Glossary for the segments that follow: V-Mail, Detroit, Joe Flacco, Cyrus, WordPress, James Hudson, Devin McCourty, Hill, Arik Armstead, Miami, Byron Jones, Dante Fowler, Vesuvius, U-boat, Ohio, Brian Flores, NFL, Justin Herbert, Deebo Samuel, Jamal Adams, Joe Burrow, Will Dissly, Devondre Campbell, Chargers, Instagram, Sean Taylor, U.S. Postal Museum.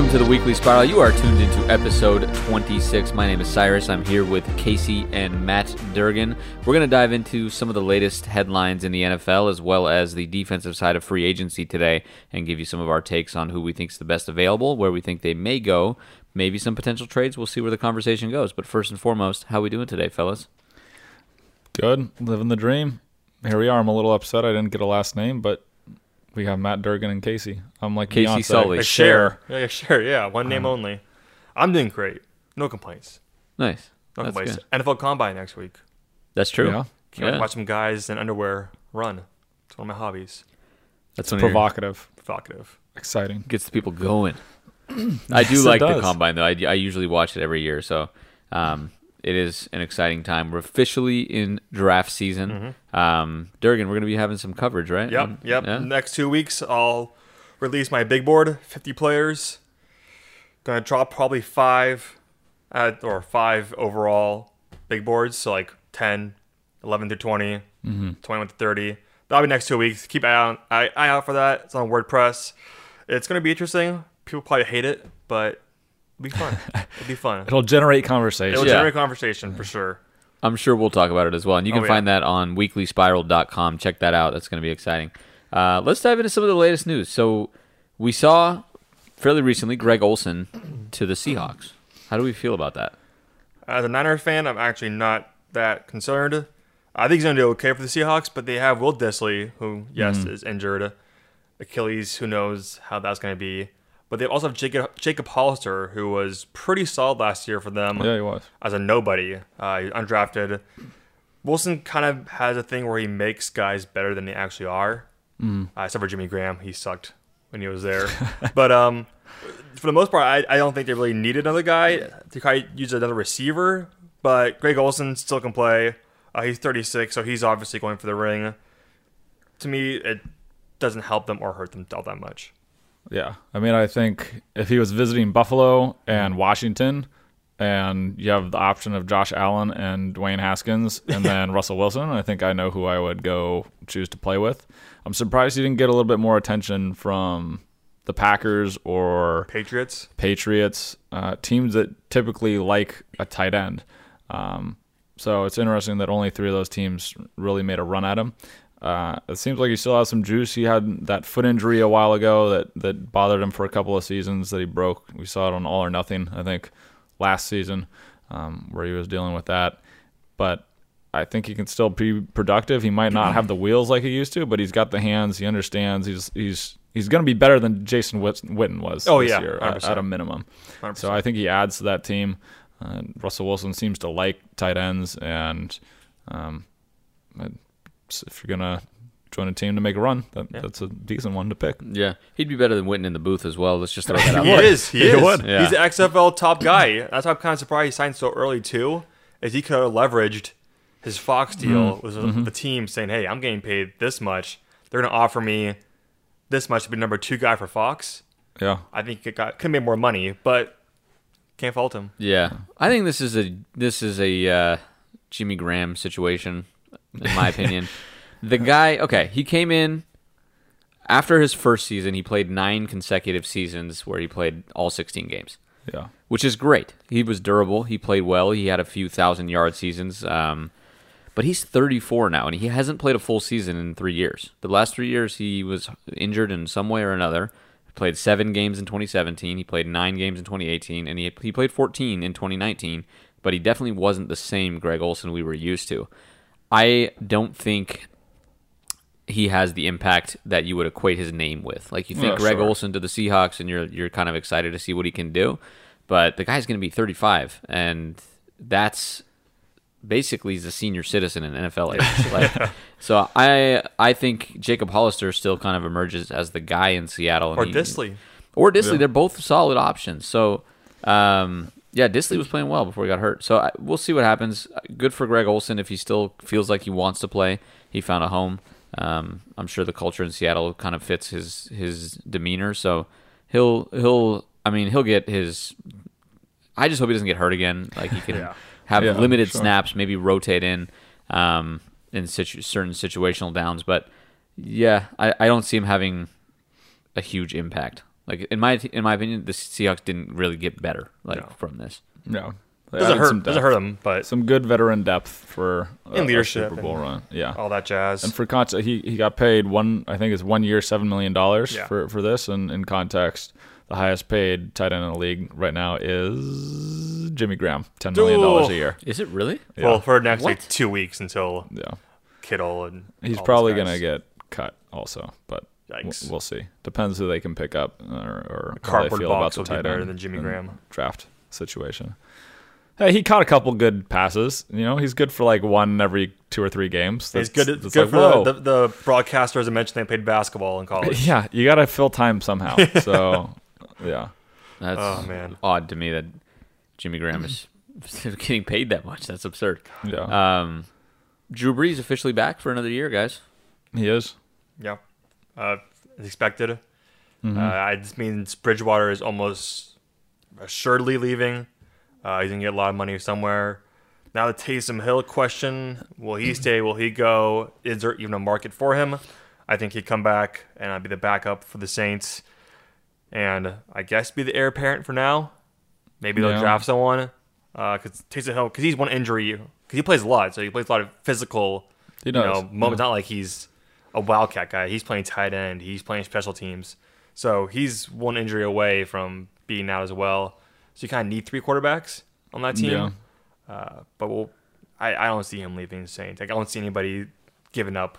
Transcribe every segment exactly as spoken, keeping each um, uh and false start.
Welcome to the Weekly Spiral. You are tuned into episode twenty-six. My name is Cyrus. I'm here with Casey and Matt Durgan. We're going to dive into some of the latest headlines in the N F L as well as the defensive side of free agency today and give you some of our takes on who we think is the best available, where we think they may go, maybe some potential trades. We'll see where the conversation goes. But first and foremost, how are we doing today, fellas? Good. Living the dream. Here we are. I'm a little upset I didn't get a last name, but we have Matt Durgan and Casey. I'm like Casey Beyonce. Sully. Share. Yeah, share. Yeah, one name um, only. I'm doing great. No complaints. Nice. No That's complaints. Good. N F L Combine next week. That's true. Yeah. Can't yeah. wait to watch some guys in underwear run. It's one of my hobbies. That's provocative. Your... Provocative. Exciting. Gets the people going. I do yes, like the Combine, though. I, I usually watch it every year, so... Um, It is an exciting time. We're officially in draft season. Mm-hmm. Um, Durgan, we're going to be having some coverage, right? Yep, um, yep. Yeah? Next two weeks, I'll release my big board, fifty players. Going to drop probably five at, or five overall big boards, so like ten, eleven through twenty, mm-hmm. twenty-one to thirty. That'll be next two weeks. Keep eye out, eye, eye out for that. It's on WordPress. It's going to be interesting. People probably hate it, but... It'll be fun. It'll be fun. It'll generate conversation. It'll yeah. generate conversation for sure. I'm sure we'll talk about it as well. And you can oh, yeah. find that on weekly spiral dot com. Check that out. That's going to be exciting. Uh, let's dive into some of the latest news. So we saw fairly recently Greg Olsen to the Seahawks. How do we feel about that? As a Niners fan, I'm actually not that concerned. I think he's going to do okay for the Seahawks, but they have Will Dissly, who, yes, mm-hmm. is injured. Achilles, who knows how that's going to be. But they also have Jacob, Jacob Hollister, who was pretty solid last year for them. Yeah, he was. As a nobody, uh, undrafted. Wilson kind of has a thing where he makes guys better than they actually are. Mm. Uh, except for Jimmy Graham. He sucked when he was there. But um, for the most part, I, I don't think they really need another guy. They probably use another receiver. But Greg Olsen still can play. Uh, he's thirty-six, so he's obviously going for the ring. To me, it doesn't help them or hurt them all that much. Yeah, I mean, I think if he was visiting Buffalo and Washington, and you have the option of Josh Allen and Dwayne Haskins and then Russell Wilson, I think I know who I would go choose to play with. I'm surprised he didn't get a little bit more attention from the Packers or Patriots, Patriots uh, teams that typically like a tight end. Um, so it's interesting that only three of those teams really made a run at him. Uh, it seems like he still has some juice. He had that foot injury a while ago that, that bothered him for a couple of seasons that he broke. We saw it on All or Nothing, I think, last season um, where he was dealing with that. But I think he can still be productive. He might not have the wheels like he used to, but he's got the hands. He understands. He's he's he's going to be better than Jason Witten was oh, this yeah, year at, at a minimum. one hundred percent. So I think he adds to that team. Uh, Russell Wilson seems to like tight ends, and um, I, if you're going to join a team to make a run, that, yeah. that's a decent one to pick. Yeah. He'd be better than Witten in the booth as well. Let's just throw that out. he, is, he, he is. He would. Yeah. He's an X F L top guy. That's why I'm kind of surprised he signed so early, too, is he could have leveraged his Fox deal mm. with mm-hmm. the team saying, hey, I'm getting paid this much. They're going to offer me this much to be number two guy for Fox. Yeah. I think it got, could have made more money, but can't fault him. Yeah. I think this is a, this is a uh, Jimmy Graham situation. In my opinion, the guy, okay, he came in after his first season. He played nine consecutive seasons where he played all sixteen games, yeah, which is great. He was durable. He played well. He had a few thousand yard seasons, um, but he's thirty-four now, and he hasn't played a full season in three years. The last three years, he was injured in some way or another. He played seven games in twenty seventeen. He played nine games in twenty eighteen, and he, he played fourteen in twenty nineteen, but he definitely wasn't the same Greg Olsen we were used to. I don't think he has the impact that you would equate his name with. Like, you think oh, Greg sure. Olsen to the Seahawks, and you're you're kind of excited to see what he can do. But the guy's going to be thirty-five, and that's basically he's a senior citizen in N F L age. Like, so I I think Jacob Hollister still kind of emerges as the guy in Seattle. And or he, Dissly. Or Dissly. Yeah. They're both solid options. So... Um, Yeah, Dissly was playing well before he got hurt. So I, we'll see what happens. Good for Greg Olsen if he still feels like he wants to play. He found a home. Um, I'm sure the culture in Seattle kind of fits his his demeanor. So he'll he'll I mean he'll get his. I just hope he doesn't get hurt again. Like he can yeah. have yeah, limited sure. snaps, maybe rotate in um, in situ- certain situational downs. But yeah, I, I don't see him having a huge impact. Like in my in my opinion, the Seahawks didn't really get better like no. from this. No, they doesn't hurt. Doesn't hurt them, but some good veteran depth for uh, in leadership, Super Bowl run, yeah, all that jazz. And for context, he he got paid one. I think it's one year, seven million dollars yeah. for for this. And in context, the highest paid tight end in the league right now is Jimmy Graham, ten million dollars a year. Is it really? Yeah. Well, for next what? like two weeks until yeah. Kittle and he's probably gonna get cut also, but. Yikes. We'll see. Depends who they can pick up or, or how they feel about the tight end than Jimmy Graham draft situation. Hey, he caught a couple good passes. You know, he's good for like one every two or three games. That's, he's good. That's good like, for the, the, the broadcasters. I mentioned they played basketball in college. Yeah, you got to fill time somehow. So, yeah, that's oh, man. odd to me that Jimmy Graham is getting paid that much. That's absurd. Yeah. Um, Drew Brees officially back for another year, guys. He is. Yeah. Uh, as expected. Mm-hmm. Uh, I just mean Bridgewater is almost assuredly leaving. Uh, he's going to get a lot of money somewhere. Now the Taysom Hill question, will he stay? Will he go? Is there even a market for him? I think he'd come back and I'd be the backup for the Saints. And I guess be the heir apparent for now. Maybe yeah. they'll draft someone. Because uh, Taysom Hill, because he's one injury. Because he plays a lot. So he plays a lot of physical you know, moments. Yeah. Not like he's a wildcat guy. He's playing tight end. He's playing special teams. So he's one injury away from being out as well. So you kind of need three quarterbacks on that team. Yeah. Uh, but we'll, I, I don't see him leaving the Saints. Like, I don't see anybody giving up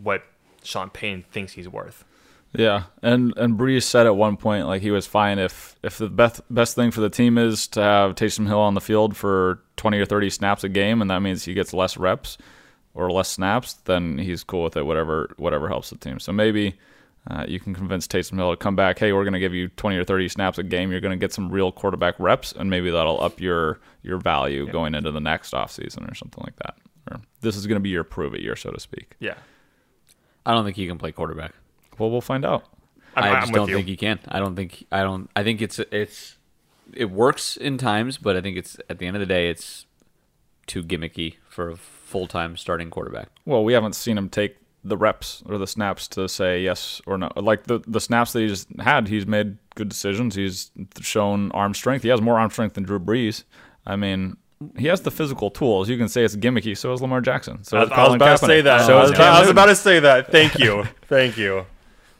what Sean Payne thinks he's worth. Yeah, and and Brees said at one point like he was fine if if the best best thing for the team is to have Taysom Hill on the field for twenty or thirty snaps a game, and that means he gets less reps. Or less snaps, then he's cool with it. Whatever, whatever helps the team. So maybe uh, you can convince Taysom Hill to come back. Hey, we're going to give you twenty or thirty snaps a game. You're going to get some real quarterback reps, and maybe that'll up your your value yeah. going into the next offseason or something like that. Or this is going to be your prove it year, so to speak. Yeah, I don't think he can play quarterback. Well, we'll find out. I'm, I just I'm don't think you. he can. I don't think I don't. I think it's it's it works in times, but I think it's at the end of the day, it's too gimmicky for a full-time starting quarterback. Well, we haven't seen him take the reps or the snaps to say yes or no. Like the, the snaps that he's had, he's made good decisions. He's shown arm strength. He has more arm strength than Drew Brees. I mean, he has the physical tools. You can say it's gimmicky. So is Lamar Jackson. So I was, I was about Kaepernick. to say that. So I, was about, I was about to say that. Thank you. Thank you.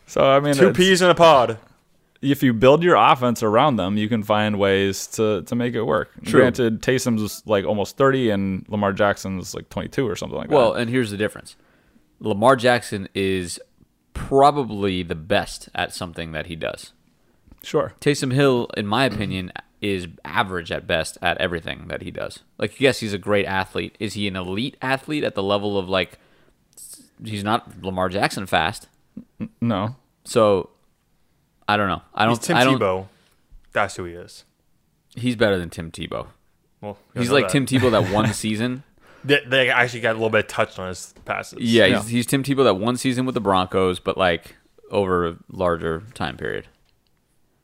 So I mean, two peas in a pod. If you build your offense around them, you can find ways to, to make it work. True. Granted, Taysom's like almost thirty and Lamar Jackson's like twenty-two or something like well, that. Well, and here's the difference. Lamar Jackson is probably the best at something that he does. Sure. Taysom Hill, in my opinion, is average at best at everything that he does. Like, yes, he's a great athlete. Is he an elite athlete at the level of like, he's not Lamar Jackson fast? No. So... I don't know. I don't. He's Tim I don't, Tebow. That's who he is. He's better than Tim Tebow. Well, he's like that. Tim Tebow that one season. they, they actually got a little bit touched on his passes. Yeah, yeah. He's, he's Tim Tebow that one season with the Broncos, but like over a larger time period.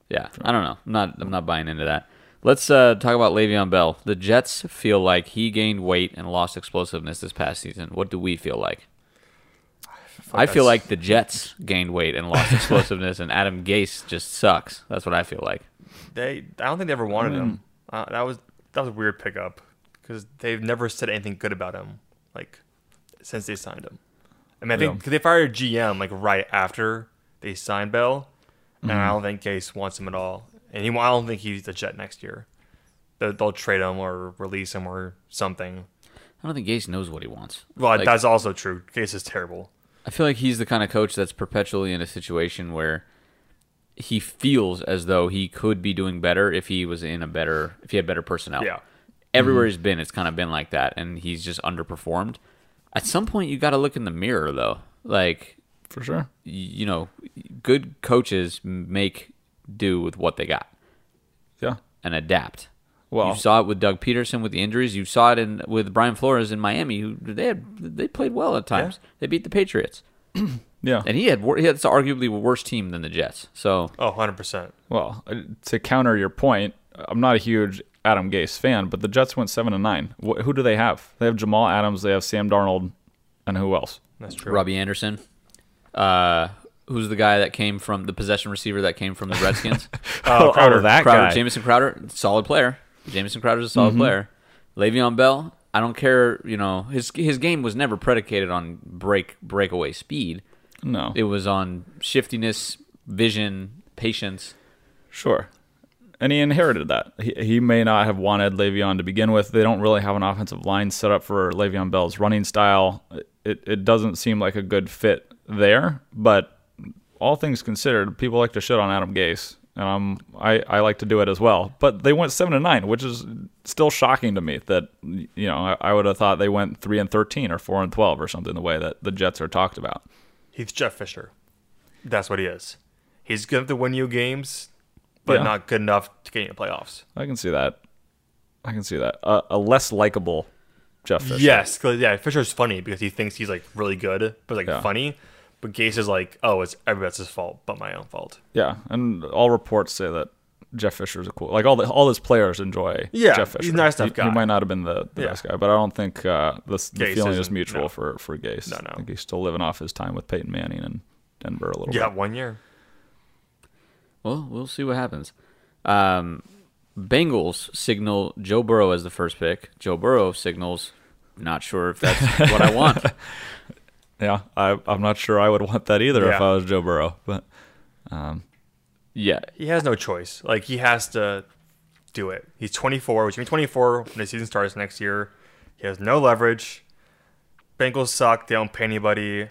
Yeah, sure. I don't know. I'm not. I'm not buying into that. Let's uh, talk about Le'Veon Bell. The Jets feel like he gained weight and lost explosiveness this past season. What do we feel like? I feel like the Jets gained weight and lost explosiveness, and Adam Gase just sucks. That's what I feel like. They, I don't think they ever wanted I mean, him. Uh, that was that was a weird pickup because they've never said anything good about him, like since they signed him. I mean, I think yeah. 'cause they fired a G M like right after they signed Bell, and mm-hmm. I don't think Gase wants him at all. And he, I don't think he's the Jet next year. They'll, they'll trade him or release him or something. I don't think Gase knows what he wants. Well, like, that's also true. Gase is terrible. I feel like he's the kind of coach that's perpetually in a situation where he feels as though he could be doing better if he was in a better, if he had better personnel. Yeah. Everywhere mm-hmm. he's been, it's kind of been like that, and he's just underperformed. At some point, you got to look in the mirror, though. Like, for sure, you know, good coaches make do with what they got. Yeah, and adapt. Well, you saw it with Doug Peterson with the injuries. You saw it in with Brian Flores in Miami. Who they had, they played well at times. Yeah. They beat the Patriots. yeah, and he had he had arguably a worse team than the Jets. So oh, one hundred percent. Well, to counter your point, I'm not a huge Adam Gase fan, but the Jets went seven and nine. Wh- who do they have? They have Jamal Adams. They have Sam Darnold, and who else? That's true. Robbie Anderson. Uh, who's the guy that came from the possession receiver that came from the Redskins? oh, oh, Crowder, oh, that Crowder, guy. Jamison Crowder, solid player. Jamison Crowder's a solid mm-hmm. player. Le'Veon Bell, I don't care. You know, his his game was never predicated on break breakaway speed. No, it was on shiftiness, vision, patience. Sure. And he inherited that. He, he may not have wanted Le'Veon to begin with. They don't really have an offensive line set up for Le'Veon Bell's running style. It it doesn't seem like a good fit there. But all things considered, people like to shit on Adam Gase. And um, I, I like to do it as well. But they went seven and nine, which is still shocking to me that, you know, I, I would have thought they went three and thirteen or four and twelve or something the way that the Jets are talked about. He's Jeff Fisher. That's what he is. He's good to win you games, but yeah. not good enough to get into playoffs. I can see that. I can see that. Uh, a less likable Jeff Fisher. Yes. Yeah, Fisher's funny because he thinks he's like really good, but like yeah. funny. But Gase is like, oh, it's everybody's his fault, but my own fault. Yeah, and all reports say that Jeff Fisher's a cool... Like, all the, all his players enjoy yeah, Jeff Fisher. Yeah, he's a nice enough he, guy. He might not have been the, the yeah. best guy, but I don't think uh, this, the feeling is mutual no. for, for Gase. No, no. I think he's still living off his time with Peyton Manning and Denver a little yeah, bit. Yeah, one year. Well, we'll see what happens. Um, Bengals signal Joe Burrow as the first pick. Joe Burrow signals, not sure if that's what I want. Yeah, I, I'm not sure I would want that either yeah. if I was Joe Burrow. But um, yeah, he has no choice. Like he has to do it. He's twenty-four, which means twenty-four when the season starts next year. He has no leverage. Bengals suck. They don't pay anybody.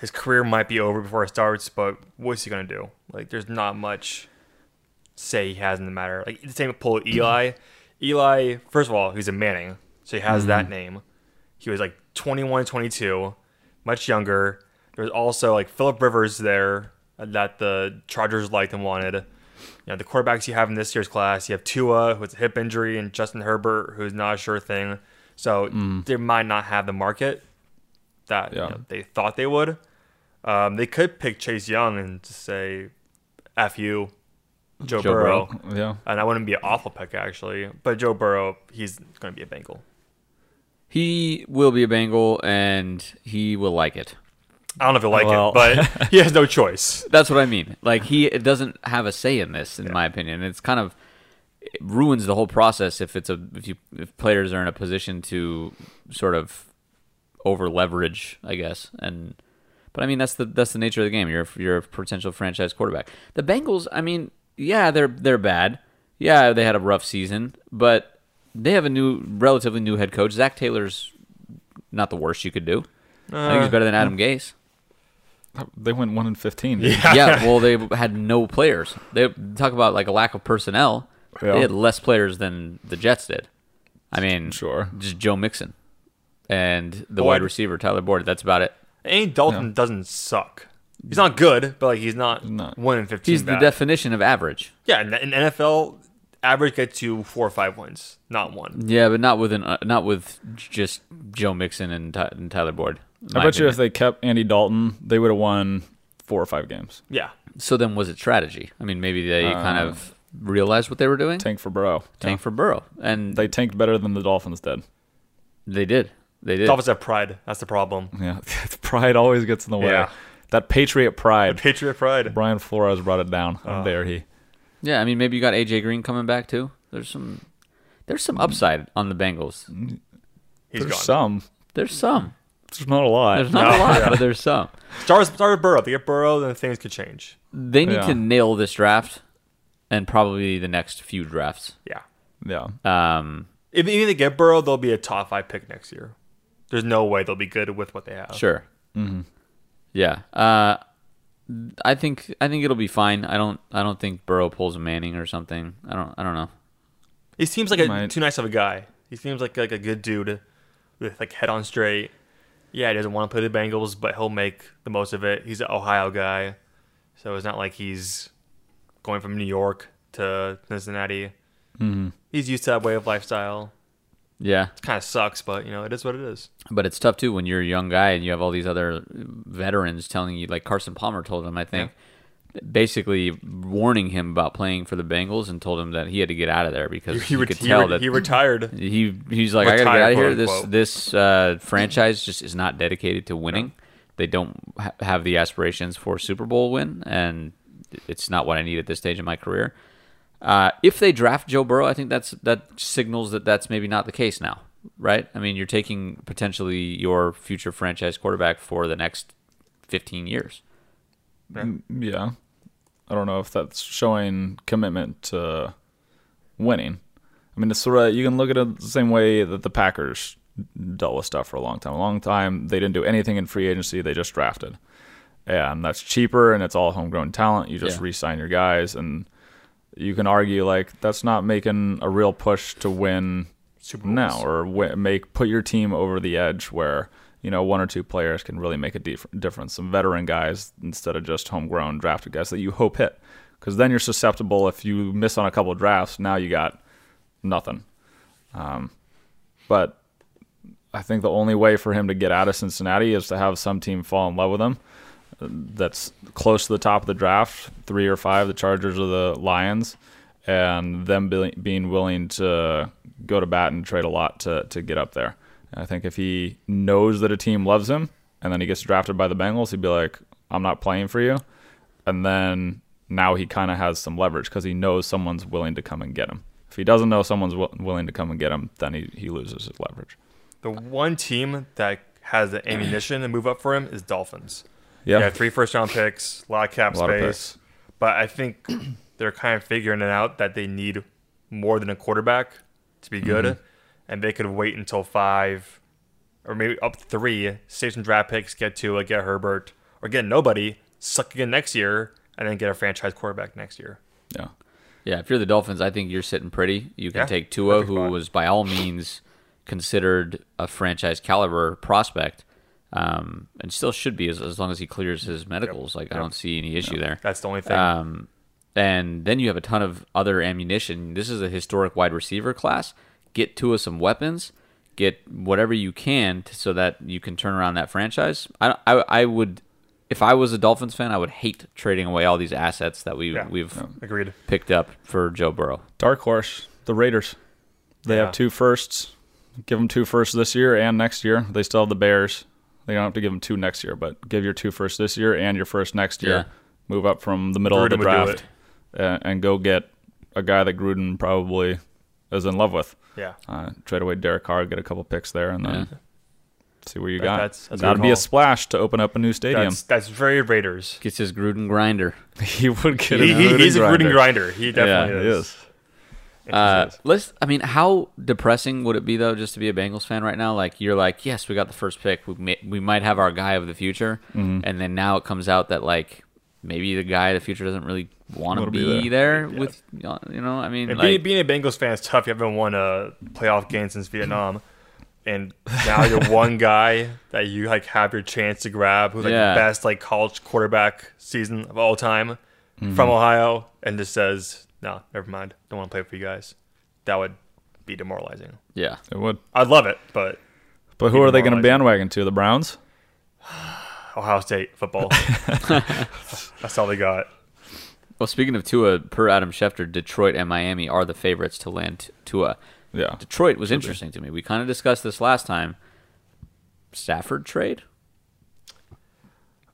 His career might be over before it starts, but what's he going to do? Like, there's not much say he has in the matter. Like, the same pull Eli. Eli, first of all, he's a Manning, so he has mm-hmm. that name. He was, like, twenty-one, twenty-two, much younger. There was also, like, Phillip Rivers there that the Chargers liked and wanted. You know, the quarterbacks you have in this year's class, you have Tua, who has a hip injury, and Justin Herbert, who's not a sure thing. So mm. they might not have the market that yeah. you know, they thought they would. Um, they could pick Chase Young and just say, F you, Joe, Joe Burrow. Burrow. Yeah. And that wouldn't be an awful pick, actually. But Joe Burrow, he's going to be a Bengal. He will be a Bengal, and he will like it. I don't know if he'll like well, it, but he has no choice. That's what I mean. Like, he doesn't have a say in this, in yeah. my opinion. It's kind of it ruins the whole process if it's a if, you, if players are in a position to sort of over-leverage, I guess, and... But I mean that's the that's the nature of the game. You're you're a potential franchise quarterback. The Bengals, I mean, yeah, they're they're bad. Yeah, they had a rough season, but they have a new, relatively new head coach. Zach Taylor's not the worst you could do. Uh, I think he's better than Adam Gase. They went one and fifteen. Yeah. yeah, well, they had no players. They talk about like a lack of personnel. Yeah. They had less players than the Jets did. I mean, sure, just Joe Mixon and the Boyd. wide receiver Tyler Boyd. That's about it. And Dalton no. doesn't suck. He's not good, but like he's not, not. one in fifteen. He's bad. The definition of average. Yeah, in N F L, average gets you four or five wins, not one. Yeah, but not with an uh, not with just Joe Mixon and, Ty- and Tyler Boyd. I bet opinion. you if they kept Andy Dalton, they would have won four or five games. Yeah. So then, was it strategy? I mean, maybe they uh, kind of realized what they were doing. Tank for Burrow. Tank yeah. for Burrow, and they tanked better than the Dolphins did. They did. They did. Dolphins have pride. That's the problem. Yeah, pride always gets in the way. Yeah. That Patriot pride. The Patriot pride. Brian Flores brought it down. How uh, dare he? Yeah, I mean, maybe you got A J Green coming back too. There's some, there's some upside on the Bengals. He's there's gone. some. There's some. There's not a lot. There's not no. a lot, yeah. but there's some. Start with Burrow. If they get Burrow, then things could change. They need yeah. to nail this draft, and probably the next few drafts. Yeah. Yeah. Um. If even they get Burrow, they'll be a top five pick next year. There's no way they'll be good with what they have. Sure. Mm-hmm. Yeah. Uh, I think I think it'll be fine. I don't I don't think Burrow pulls a Manning or something. I don't I don't know. He seems like a, too nice of a guy. He seems like like a good dude with like head on straight. Yeah, he doesn't want to play the Bengals, but he'll make the most of it. He's an Ohio guy, so it's not like he's going from New York to Cincinnati. Mm-hmm. He's used to that way of lifestyle. Yeah. It kind of sucks, but, you know, it is what it is. But it's tough, too, when you're a young guy and you have all these other veterans telling you, like Carson Palmer told him, I think, yeah. basically warning him about playing for the Bengals and told him that he had to get out of there because he, he, he could he tell re- that... He retired. He He's like, retired, I got to get out of here. This, this uh, franchise just is not dedicated to winning. Yeah. they don't ha- have the aspirations for a Super Bowl win, and it's not what I need at this stage in my career. Uh, if they draft Joe Burrow, I think that's that signals that that's maybe not the case now, right? I mean, you're taking potentially your future franchise quarterback for the next fifteen years. Yeah. I don't know if that's showing commitment to winning. I mean, it's sort of, you can look at it the same way that the Packers dealt with stuff for a long time. A long time, they didn't do anything in free agency. They just drafted. And that's cheaper, and it's all homegrown talent. You just yeah. re-sign your guys, and you can argue, like, that's not making a real push to win Super Bowls now, or w- make put your team over the edge where, you know, one or two players can really make a dif- difference. Some veteran guys instead of just homegrown drafted guys that you hope hit. Because then you're susceptible if you miss on a couple of drafts, now you got nothing. Um, but I think the only way for him to get out of Cincinnati is to have some team fall in love with him that's close to the top of the draft, three or five, the Chargers or the Lions, and them be- being willing to go to bat and trade a lot to, to get up there. I think if he knows that a team loves him and then he gets drafted by the Bengals, he'd be like, I'm not playing for you. And then now he kind of has some leverage because he knows someone's willing to come and get him. If he doesn't know someone's w- willing to come and get him, then he, he loses his leverage. The one team that has the ammunition to move up for him is Dolphins. Yeah, yeah three first-round picks, a lot of cap lot space. Of but I think they're kind of figuring it out that they need more than a quarterback to be good. Mm-hmm. And they could wait until five or maybe up three, save some draft picks, get Tua, get Herbert, or get nobody, suck again next year, and then get a franchise quarterback next year. Yeah. Yeah, if you're the Dolphins, I think you're sitting pretty. You can yeah, take Tua, who spot. was by all means considered a franchise caliber prospect, um, and still should be as, as long as he clears his medicals. Yep. Like yep. I don't see any issue yep. there. That's the only thing. Um, and then you have a ton of other ammunition. This is a historic wide receiver class. Get Tua some weapons. Get whatever you can to, so that you can turn around that franchise. I, I, I would. If I was a Dolphins fan, I would hate trading away all these assets that we, yeah, we've yeah. agreed picked up for Joe Burrow. Dark horse, the Raiders. They yeah. have two firsts. Give them two firsts this year and next year. They still have the Bears. They don't have to give them two next year, but give your two firsts this year and your first next year. Yeah. Move up from the middle Gruden of the draft and, and go get a guy that Gruden probably is in love with. Yeah. Uh, trade away Derek Carr, get a couple picks there, and then... Yeah. See where you that, got. That's, that's That'd be call. a splash to open up a new stadium. That's, that's very Raiders. Gets his Gruden grinder. He would get he, a he, Gruden he's grinder. He's a Gruden grinder. He definitely yeah, is. He is. Uh, is. Let's. I mean, how depressing would it be though, just to be a Bengals fan right now? Like you're like, yes, we got the first pick. We may, we might have our guy of the future, mm-hmm. and then now it comes out that like maybe the guy of the future doesn't really want to be, be there. there yeah. With you know, I mean, like, being, being a Bengals fan is tough. You haven't won a playoff game since Vietnam. And now you're one guy that you like have your chance to grab, who's like yeah. the best like college quarterback season of all time mm-hmm. from Ohio, and just says, "No, never mind. Don't want to play for you guys." That would be demoralizing. Yeah, it would. I'd love it, but but who are they going to bandwagon to? The Browns, Ohio State football. That's all they got. Well, speaking of Tua, per Adam Schefter, Detroit and Miami are the favorites to land Tua. Yeah, Detroit was interesting to me. We kind of discussed this last time. Stafford trade?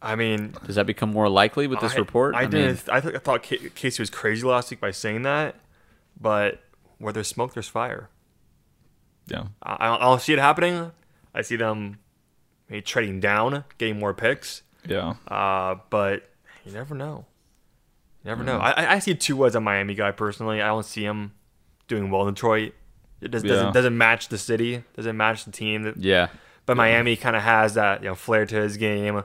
I mean... Does that become more likely with this I, report? I, I, didn't, mean, I, th- I thought Casey was crazy last week by saying that, but where there's smoke, there's fire. Yeah. I, I don't see it happening. I see them maybe trading down, getting more picks. Yeah. Uh, but you never know. You never mm. know. I, I see Tua as a Miami guy personally. I don't see him doing well in Detroit. It does, yeah. doesn't doesn't match the city, doesn't match the team. That, yeah, but yeah. Miami kind of has that you know flair to his game.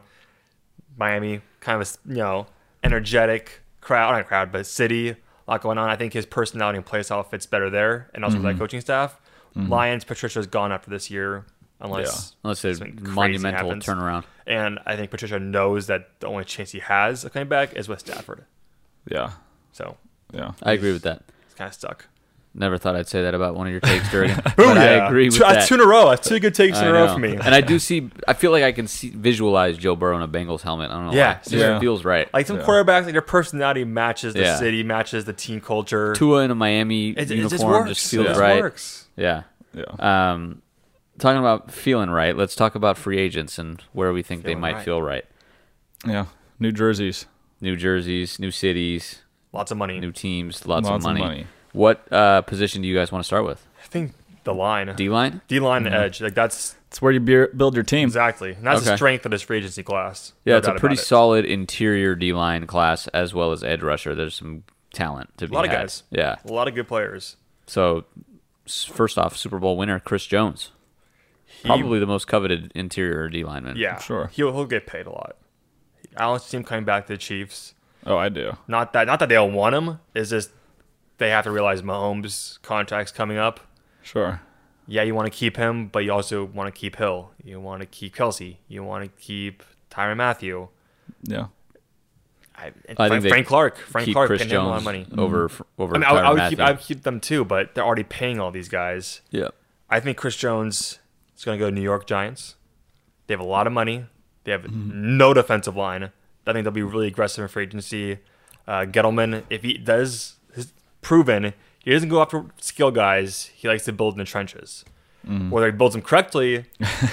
Miami kind of a, you know energetic crowd, not crowd, but city, a lot going on. I think his personality and play style fits better there, and also mm-hmm. with that coaching staff. Mm-hmm. Lions Patricia's gone after this year, unless yeah. unless a monumental happens. turnaround. And I think Patricia knows that the only chance he has of coming back is with Stafford. Yeah. So. Yeah, I agree with that. It's kind of stuck. Never thought I'd say that about one of your takes, Durgan. But yeah. I agree with two, that. That's two in a row. That's two good takes I in a know. row for me. And I do see, I feel like I can see, visualize Joe Burrow in a Bengals helmet. I don't know yeah. why. It just yeah. feels right. Like some yeah. quarterbacks, like their personality matches the yeah. city, matches the team culture. Tua in a Miami it, uniform it just, just feels yeah. right. It works. Yeah. yeah. Um, talking about feeling right, let's talk about free agents and where we think feeling they might right. feel right. Yeah. New jerseys. New jerseys, new cities. Lots of money. New teams, lots, lots of, money. of money. What uh, position do you guys want to start with? I think the line. D-line? D-line mm-hmm. and edge. Like that's It's where you build your team. Exactly. And that's okay. the strength of this free agency class. Yeah, no it's a pretty it. solid interior D-line class as well as edge rusher. There's some talent to be had. A lot had. of guys. Yeah. A lot of good players. So, first off, Super Bowl winner Chris Jones. He, Probably the most coveted interior D lineman. Yeah, sure. He'll he'll get paid a lot. I don't see him coming back to the Chiefs. Oh, I do. Not that not that they don't want him. It's just they have to realize Mahomes' contract's coming up. Sure. Yeah, you want to keep him, but you also want to keep Hill. You want to keep Kelsey. You want to keep Tyrann Mathieu. Yeah. I, I Frank, think Frank Clark. Frank Clark Chris Jones a lot of money over mm-hmm. over. I, mean, I, I would keep I would keep them too, but they're already paying all these guys. Yeah. I think Chris Jones. It's going to go to New York Giants. They have a lot of money. They have mm-hmm. no defensive line. I think they'll be really aggressive in free agency. Uh, Gettleman, if he does, is proven, he doesn't go after skill guys. He likes to build in the trenches. Mm. Whether he builds them correctly,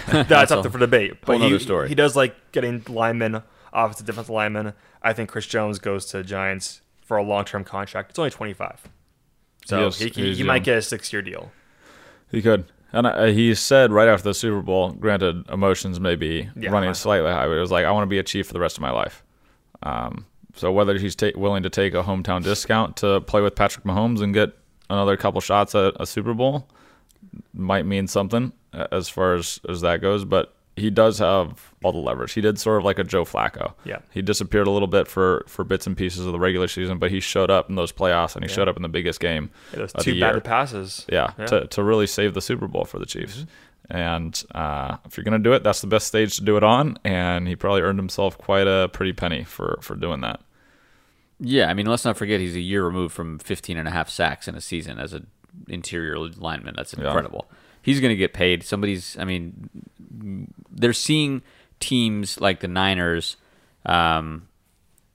that's, that's up a, for debate. But he, story. he does like getting linemen, offensive, defensive linemen. I think Chris Jones goes to the Giants for a long-term contract. It's only twenty-five. So yes, he, he, he might get a six-year deal. He could. And I, he said right after the Super Bowl, granted, emotions may be yeah, running slightly high, but it was like, I want to be a Chief for the rest of my life. Um, so whether he's ta- willing to take a hometown discount to play with Patrick Mahomes and get another couple shots at a Super Bowl might mean something as far as, as that goes, but he does have all the leverage. He did sort of like a Joe Flacco. Yeah. He disappeared a little bit for, for bits and pieces of the regular season, but he showed up in those playoffs, and he yeah. showed up in the biggest game yeah, those of two the year. Bad passes. Yeah, yeah. To, to really save the Super Bowl for the Chiefs. Mm-hmm. And uh, if you're going to do it, that's the best stage to do it on, and he probably earned himself quite a pretty penny for, for doing that. Yeah, I mean, let's not forget he's a year removed from fifteen and a half sacks in a season as an interior lineman. That's incredible. Yeah. He's going to get paid. Somebody's, I mean, they're seeing teams like the Niners, um,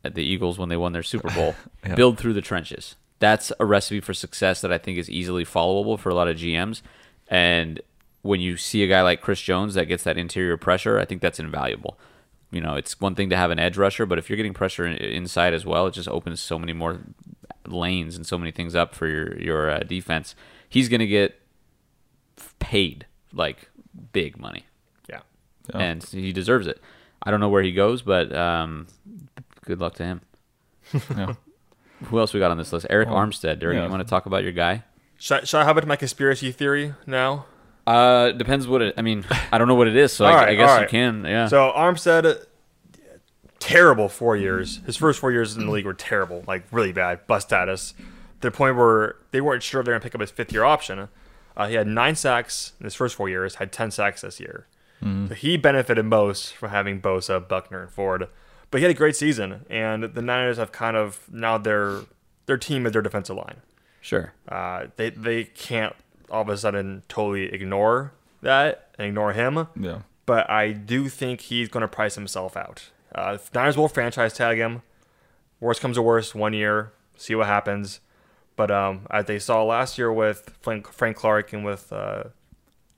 at the Eagles when they won their Super Bowl, yeah. build through the trenches. That's a recipe for success that I think is easily followable for a lot of G Ms. And when you see a guy like Chris Jones that gets that interior pressure, I think that's invaluable. You know, it's one thing to have an edge rusher, but if you're getting pressure inside as well, it just opens so many more lanes and so many things up for your, your uh, defense. He's going to get paid like big money, yeah. yeah, and he deserves it. I don't know where he goes, but um, good luck to him. Yeah. Who else we got on this list? Arik well, Armstead. Durgan, yeah. you want to talk about your guy? Should I, should I hop into my conspiracy theory now? Uh, depends what it. I mean, I don't know what it is, so I, right, I guess right. you can. Yeah. So Armstead, terrible four years. His first four years in the league were terrible, like really bad, bust status. To the point where they weren't sure if they were going to pick up his fifth year option. Uh, he had nine sacks in his first four years, had ten sacks this year. Mm-hmm. So he benefited most from having Bosa, Buckner, and Ford. But he had a great season, and the Niners have kind of now their their team is their defensive line. Sure. Uh, they they can't all of a sudden totally ignore that and ignore him. Yeah. But I do think he's going to price himself out. Uh, the Niners will franchise tag him. Worst comes to worst, one year, see what happens. But um, as they saw last year with Frank Clark and with uh,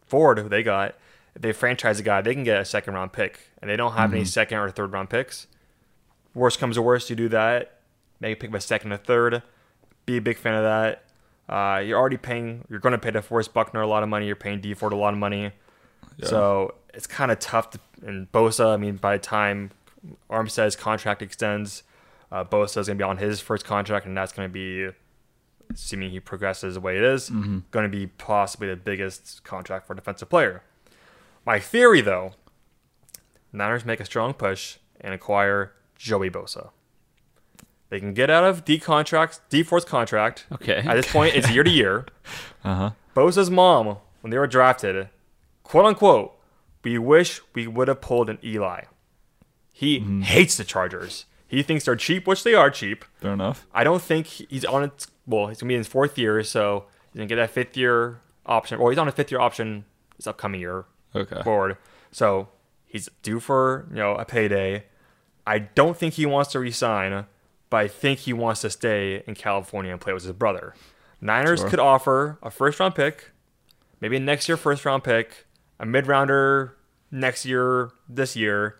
Ford, who they got, if they franchise a guy, they can get a second-round pick, and they don't have mm-hmm. any second- or third-round picks. Worst comes to worst, you do that. Maybe pick up a second or third. Be a big fan of that. Uh, you're already paying – you're going to pay DeForest Buckner a lot of money. You're paying D Ford a lot of money. Yeah. So it's kind of tough. To, and Bosa, I mean, by the time Armstead's contract extends, uh, Bosa is going to be on his first contract, and that's going to be – assuming he progresses the way it is, mm-hmm. going to be possibly the biggest contract for a defensive player. My theory, though, Niners make a strong push and acquire Joey Bosa. They can get out of D contracts, D Ford's contract. Okay. At this point, it's year to year. Uh-huh. Bosa's mom, when they were drafted, quote unquote, we wish we would have pulled an Eli. He mm-hmm. hates the Chargers. He thinks they're cheap, which they are cheap. Fair enough. I don't think he's on it. Well, he's going to be in his fourth year, so he's going to get that fifth-year option. Well, he's on a fifth-year option this upcoming year okay. forward. So he's due for you know a payday. I don't think he wants to resign, but I think he wants to stay in California and play with his brother. Niners sure. could offer a first-round pick, maybe a next-year first-round pick, a mid-rounder next year, this year,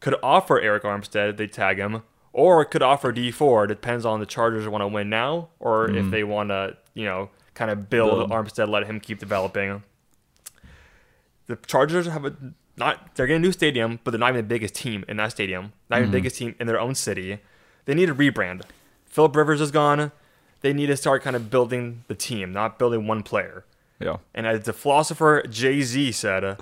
could offer Arik Armstead if they tag him, or could offer D four. Depends on the Chargers want to win now, or mm. if they want to, you know, kind of build, build Armstead, let him keep developing. The Chargers have a not they're getting a new stadium, but they're not even the biggest team in that stadium. Not even mm. the biggest team in their own city. They need a rebrand. Philip Rivers is gone. They need to start kind of building the team, not building one player. Yeah. And as the philosopher Jay-Z said,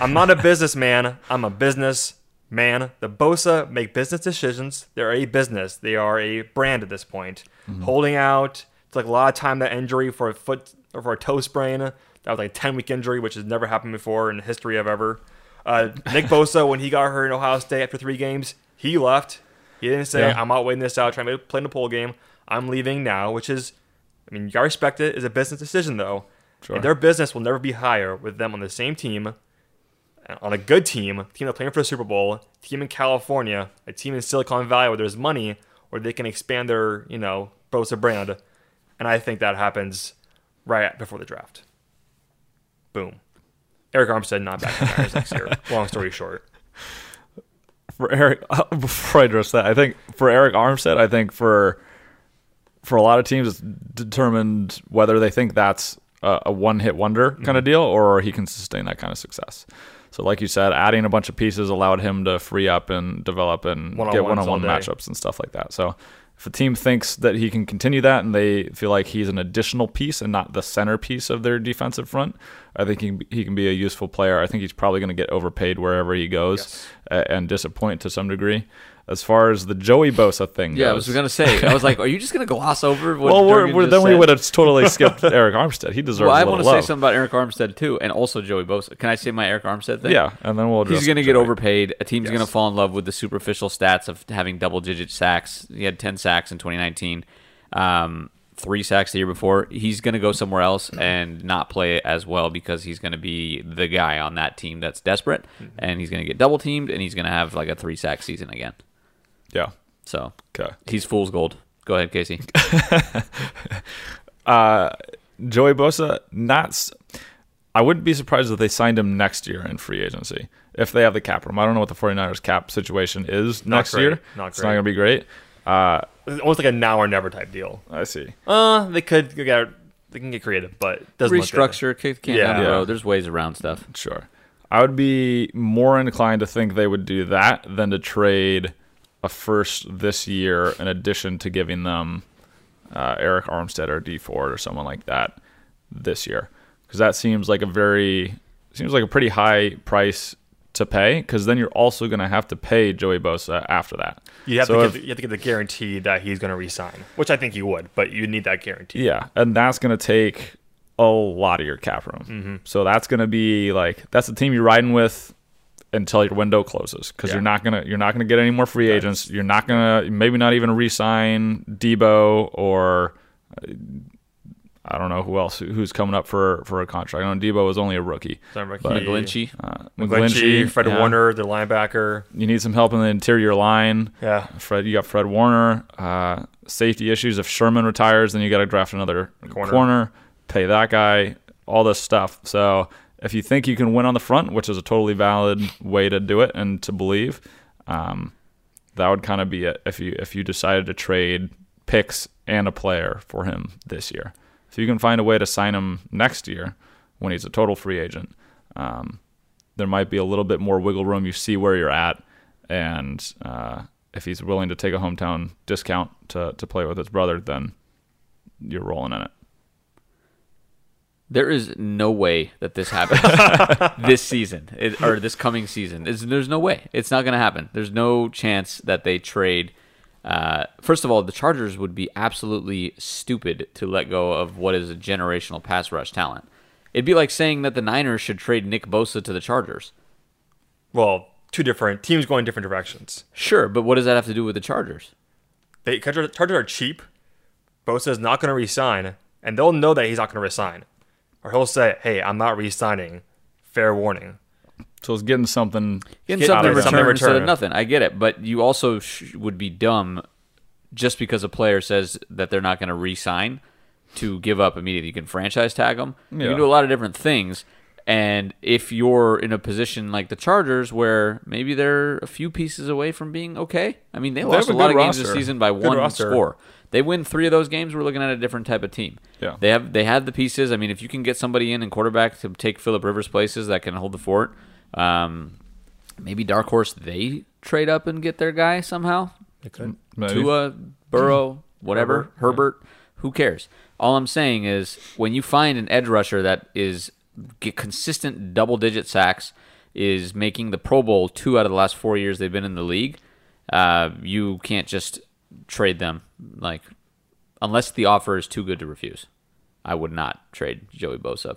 I'm not a businessman, I'm a business man. The Bosa make business decisions. They're a business. They are a brand at this point. Mm-hmm. Holding out. It's like a lot of time, that injury for a foot or for a toe sprain. That was like a ten-week injury, which has never happened before in the history of ever. Uh, Nick Bosa, when he got hurt in Ohio State after three games, he left. He didn't say, yeah. I'm out waiting this out, trying to play in the bowl game. I'm leaving now, which is, I mean, you got to respect it. It's a business decision, though. Sure. And their business will never be higher with them on the same team, on a good team, a team that's playing for the Super Bowl, a team in California, a team in Silicon Valley where there's money, where they can expand their, you know, Bosa brand. And I think that happens right before the draft. Boom. Arik Armstead not back in the Niners next year. Long story short. For Arik, uh, before I address that, I think for Arik Armstead, I think for for a lot of teams, it's determined whether they think that's a one-hit wonder kind of deal, or he can sustain that kind of success. So like you said, adding a bunch of pieces allowed him to free up and develop and one-on-ones, get one-on-one matchups and stuff like that. So if a team thinks that he can continue that and they feel like he's an additional piece and not the centerpiece of their defensive front, I think he, he can be a useful player. I think he's probably going to get overpaid wherever he goes yes. uh, and disappoint to some degree. As far as the Joey Bosa thing goes. Yeah, I was going to say. I was like, are you just going to gloss over what Well, we're, we're, then said? We would have totally skipped Arik Armstead. He deserves well, a little love. I want to say something about Arik Armstead, too, and also Joey Bosa. Can I say my Arik Armstead thing? Yeah, and then we'll address He's going to get overpaid. A team's yes. going to fall in love with the superficial stats of having double-digit sacks. He had ten sacks in twenty nineteen, um, three sacks the year before. He's going to go somewhere else and not play as well because he's going to be the guy on that team that's desperate, mm-hmm. and he's going to get double-teamed, and he's going to have like a three-sack season again. Yeah. So okay. He's fool's gold. Go ahead, Casey. uh, Joey Bosa, not. I wouldn't be surprised if they signed him next year in free agency if they have the cap room. I don't know what the 49ers cap situation is not next great. year. Not it's great. not going to be great. Uh, it's almost like a now or never type deal. I see. Uh, they could get they can get creative, but it doesn't restructure. Look kick the can yeah. down the road. There's ways around stuff. Sure. I would be more inclined to think they would do that than to trade a first this year, in addition to giving them uh, Arik Armstead or D Ford or someone like that this year, because that seems like a very seems like a pretty high price to pay. Because then you're also going to have to pay Joey Bosa after that. You have, so to, if, get, you have to get the guarantee that he's going to resign, which I think you would, but you need that guarantee. Yeah, and that's going to take a lot of your cap room. Mm-hmm. So that's going to be like that's the team you're riding with until your window closes, because yeah. you're not gonna you're not gonna get any more free agents. You're not gonna maybe not even re-sign Debo or uh, I don't know who else who's coming up for, for a contract. I know Debo is only a rookie. McGlinchey, uh, McGlinchey, Fred yeah. Warner, the linebacker. You need some help in the interior line. Yeah, Fred. You got Fred Warner. Uh, safety issues. If Sherman retires, then you got to draft another corner. corner. Pay that guy. All this stuff. So. If you think you can win on the front, which is a totally valid way to do it and to believe, um, that would kind of be it if you if you decided to trade picks and a player for him this year. If you can find a way to sign him next year when he's a total free agent, um, there might be a little bit more wiggle room. You see where you're at, and uh, if he's willing to take a hometown discount to, to play with his brother, then you're rolling in it. There is no way that this happens this season it, or this coming season. It's, there's no way. It's not going to happen. There's no chance that they trade. Uh, first of all, the Chargers would be absolutely stupid to let go of what is a generational pass rush talent. It'd be like saying that the Niners should trade Nick Bosa to the Chargers. Well, two different teams going different directions. Sure, but what does that have to do with the Chargers? The Chargers are cheap. Bosa's not going to resign, and they'll know that he's not going to resign. Or he'll say, "Hey, I'm not re-signing." Fair warning. So it's getting something, getting something in return instead of nothing. I get it, but you also sh- would be dumb just because a player says that they're not going to re-sign to give up immediately. You can franchise tag them. Yeah. You can do a lot of different things, And if you're in a position like the Chargers where maybe they're a few pieces away from being okay, I mean, they, they lost a lot of roster. games this season by good one roster. score. They win three of those games, we're looking at a different type of team. Yeah. They have they have the pieces. I mean, if you can get somebody in and quarterback to take Phillip Rivers' places that can hold the fort, um, maybe Dark Horse, they trade up and get their guy somehow. They could. Tua, Burrow, whatever, Herbert, Herbert yeah. who cares? All I'm saying is when you find an edge rusher that is – get consistent double-digit sacks, is making the Pro Bowl two out of the last four years they've been in the league, uh, you can't just trade them, like, unless the offer is too good to refuse. I would not trade Joey Bosa.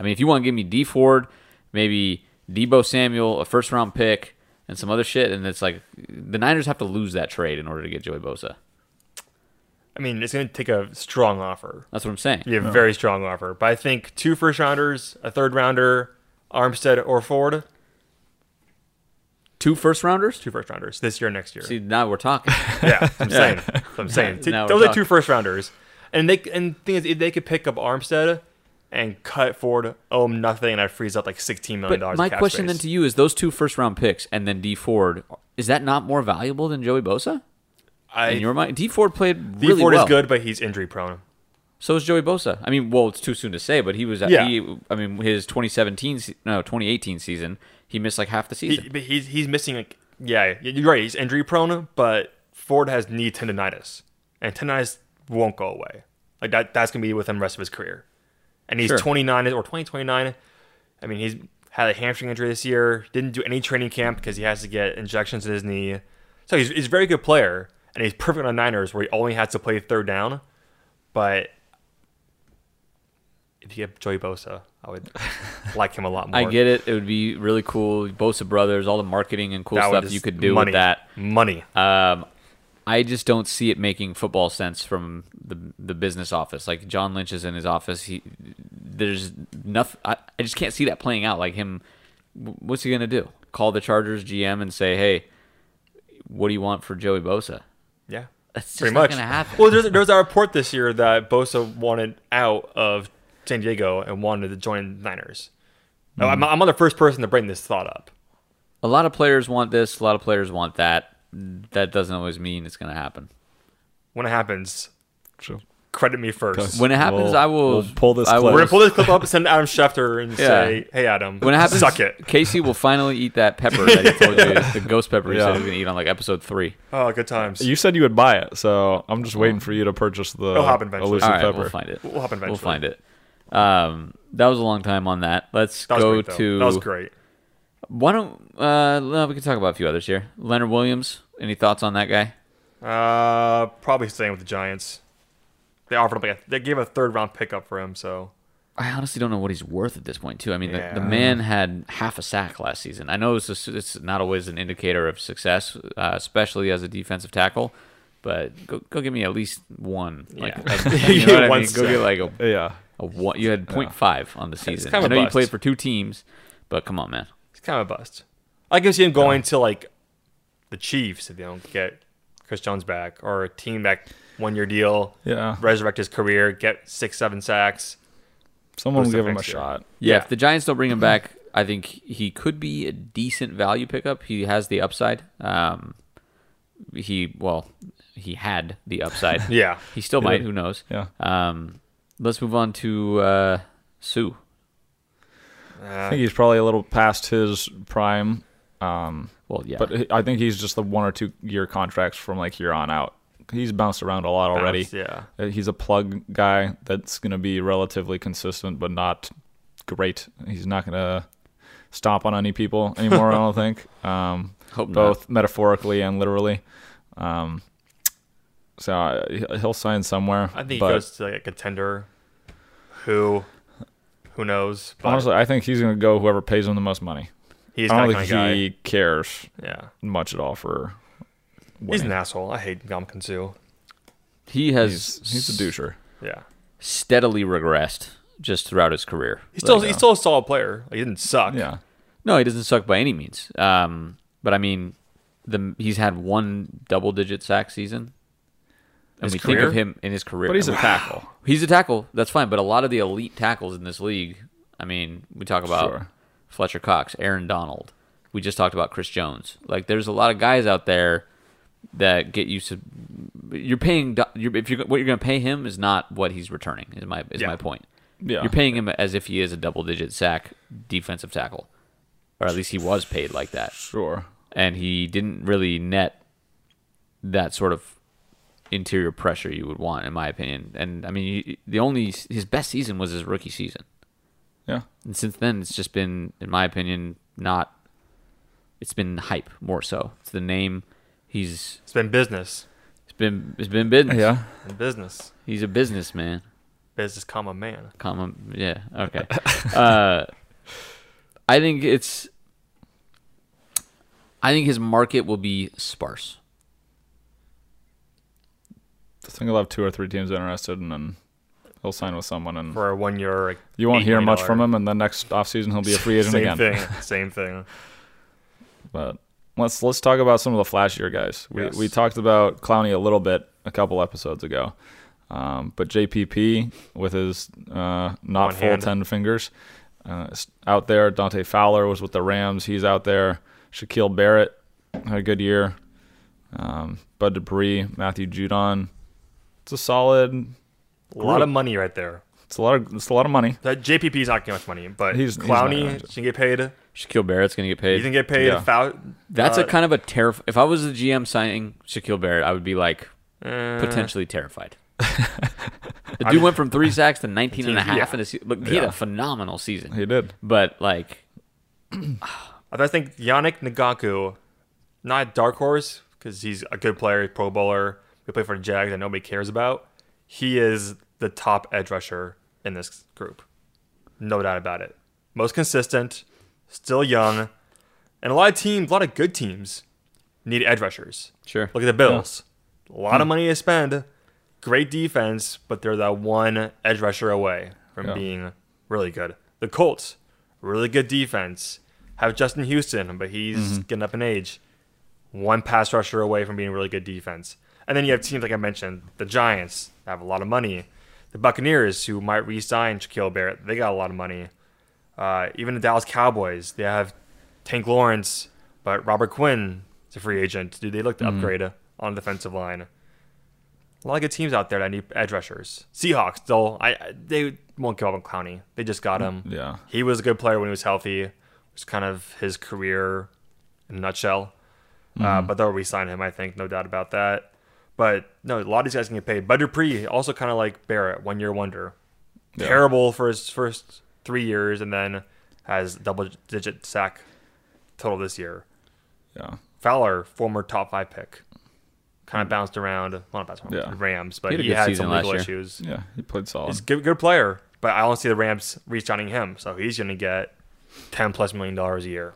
I mean, if you want to give me D Ford, maybe Debo Samuel, a first-round pick, and some other shit, and it's like the Niners have to lose that trade in order to get Joey Bosa. I mean, it's going to take a strong offer. That's what I'm saying. You have a very strong offer. But I think two first-rounders, a third-rounder, Armstead or Ford. Two first-rounders? Two first-rounders this year, next year. See, now we're talking. Yeah, I'm saying. Yeah. I'm saying. Two, those talking. are two first-rounders. And they and the thing is, they could pick up Armstead and cut Ford, owe him nothing, and I freeze up like sixteen million dollars But my question space. then to you is, those two first-round picks and then D Ford, is that not more valuable than Joey Bosa? I, in your mind, D Ford played really D Ford well. is good, but he's injury prone. So is Joey Bosa. I mean, well, it's too soon to say, but he was. Yeah. He, I mean, his twenty seventeen, no, twenty eighteen season, he missed like half the season. He, but he's he's missing like yeah, you're right. He's injury prone, but Ford has knee tendonitis, and tendonitis won't go away. Like that, that's gonna be with him the rest of his career. And he's sure. twenty-nine or twenty, twenty-nine I mean, he's had a hamstring injury this year. Didn't do any training camp because he has to get injections in his knee. So he's he's a very good player. And he's perfect on Niners where he only has to play third down. But if you have Joey Bosa, I would like him a lot more. I get it. It would be really cool. Bosa brothers, all the marketing and cool that stuff you could do money. with that. Money. Um, I just don't see it making football sense from the the business office. Like John Lynch is in his office. He There's nothing. I, I just can't see that playing out. Like him, what's he going to do? Call the Chargers G M and say, hey, what do you want for Joey Bosa? Yeah, that's just pretty not much going to happen. Well, there's there's a report this year that Bosa wanted out of San Diego and wanted to join the Niners. Mm. Now, I'm I'm not the first person to bring this thought up. A lot of players want this. A lot of players want that. That doesn't always mean it's going to happen. When it happens, sure. credit me first. When it happens, we'll, I will we'll pull this. I will, we're gonna pull this clip up and send Adam Schefter and yeah. say, "Hey, Adam, when it happens, suck it." Casey will finally eat that pepper that he told you, the ghost pepper he yeah. said he was gonna eat on like episode three. Oh, good times! You said you would buy it, so I'm just waiting for you to purchase the we'll hop elusive right, pepper. We'll find it. We'll hop eventually. We'll find it. Um, that was a long time on that. Let's that go great, to. That was great. Why don't uh, we can talk about a few others here? Leonard Williams. Any thoughts on that guy? Uh, probably staying with the Giants. They offered him. They gave a third round pickup for him. So I honestly don't know what he's worth at this point, too. I mean, yeah. the, the man had half a sack last season. I know it's, just, it's not always an indicator of success, uh, especially as a defensive tackle. But go, go give me at least one. Like, yeah. a, you know what I mean? Go get like a yeah. a one. You had point five on the season. Kind of I know you played for two teams, but come on, man. It's kind of a bust. I can see him going yeah. to like the Chiefs if they don't get Chris Jones back or a team back. One-year deal, yeah. resurrect his career, get six, seven sacks. Someone will give him a shot. Yeah, yeah, if the Giants don't bring him back, I think he could be a decent value pickup. He has the upside. Um, he well, he had the upside. yeah, he still might. Who knows? Yeah. Um, let's move on to uh, Sue. Uh, I think he's probably a little past his prime. Um, well, yeah, but I think he's just the one or two year contracts from like here on out. He's bounced around a lot already. Bounce, yeah. He's a plug guy that's going to be relatively consistent, but not great. He's not going to stomp on any people anymore, I don't think. Um, Hope both not. metaphorically and literally. Um, so uh, he'll sign somewhere. I think but, he goes to like a contender. Who? Who knows? But honestly, I think he's going to go whoever pays him the most money. He's I don't think he guy. cares yeah. much at all for... Winning. He's an asshole. I hate Gamkin Sue. He has he's, he's a doucher. Yeah, steadily regressed just throughout his career. He's still he's still a solid player. Like, he didn't suck. Yeah, no, he doesn't suck by any means. Um, but I mean, the he's had one double digit sack season, and his we career? think of him in his career. But he's a wow. tackle. He's a tackle. That's fine. But a lot of the elite tackles in this league I mean, we talk about sure. Fletcher Cox, Aaron Donald. We just talked about Chris Jones. Like, there's a lot of guys out there that get you to. You're paying. You're, if you're, what you're going to pay him is not what he's returning. Is my is yeah. my point. Yeah. You're paying him as if he is a double digit sack defensive tackle, or at least he was paid like that. Sure. And he didn't really net that sort of interior pressure you would want, in my opinion. And I mean, the only his best season was his rookie season. Yeah. And since then, it's just been, in my opinion, not. It's been hype more so. It's the name. He's. It's been business. It's been it's been business. Yeah. Been business. He's a businessman. Business, comma man. Comma yeah. Okay. uh, I think it's. I think his market will be sparse. I think he'll have two or three teams interested, and then he'll sign with someone. And for a one-year, like, you won't hear much from him, and then next offseason he'll be a free agent Same again. Thing. Same thing. But let's let's talk about some of the flashier guys. We yes. we talked about Clowney a little bit a couple episodes ago, um, but J P P with his uh, not One full hand. ten fingers uh, out there. Dante Fowler was with the Rams. He's out there. Shaquille Barrett had a good year. Um, Bud Dupree, Matthew Judon. It's a solid, a lot group. of money right there. It's a lot of it's a lot of money. That J P P's not getting much money, but he's, Clowney he's should get paid. Shaquille Barrett's gonna get paid. He's gonna get paid. Yeah. Foul, That's uh, a kind of a terrifying. If I was the G M signing Shaquille Barrett, I would be like uh, potentially terrified. The dude I mean, went from three sacks to nineteen and a half yeah. in a season. Look, he yeah. had a phenomenal season. He did, but like, I think Yannick Ngakoue, not a dark horse because he's a good player, he's a Pro Bowler. He played for the Jags that nobody cares about. He is the top edge rusher in this group. No doubt about it. Most consistent, still young. And a lot of teams, a lot of good teams need edge rushers. Sure. Look at the Bills. Yeah. A lot hmm. of money to spend. Great defense, but they're that one edge rusher away from yeah. being really good. The Colts, really good defense. Have Justin Houston, but he's mm-hmm. getting up in age. One pass rusher away from being really good defense. And then you have teams, like I mentioned, the Giants have a lot of money. The Buccaneers, who might re-sign Shaquille Barrett, they got a lot of money. Uh, even the Dallas Cowboys, they have Tank Lawrence, but Robert Quinn is a free agent. Dude, they look to mm-hmm. upgrade on the defensive line. A lot of good teams out there that need edge rushers. Seahawks, they'll, I, they won't give up on Clowney. They just got him. Yeah. He was a good player when he was healthy. It was kind of his career in a nutshell. Mm-hmm. Uh, but they'll re-sign him, I think, no doubt about that. But, no, a lot of these guys can get paid. Bud Dupree, also kind of like Barrett, one-year wonder. Yeah. Terrible for his first three years and then has double-digit sack total this year. Yeah. Fowler, former top-five pick. Kind of bounced around. Well, not bounced around, yeah. Rams, but he had, he had some legal issues. Yeah, he played solid. He's a good, good player, but I don't see the Rams re-signing him, so he's going to get ten plus million dollars a year.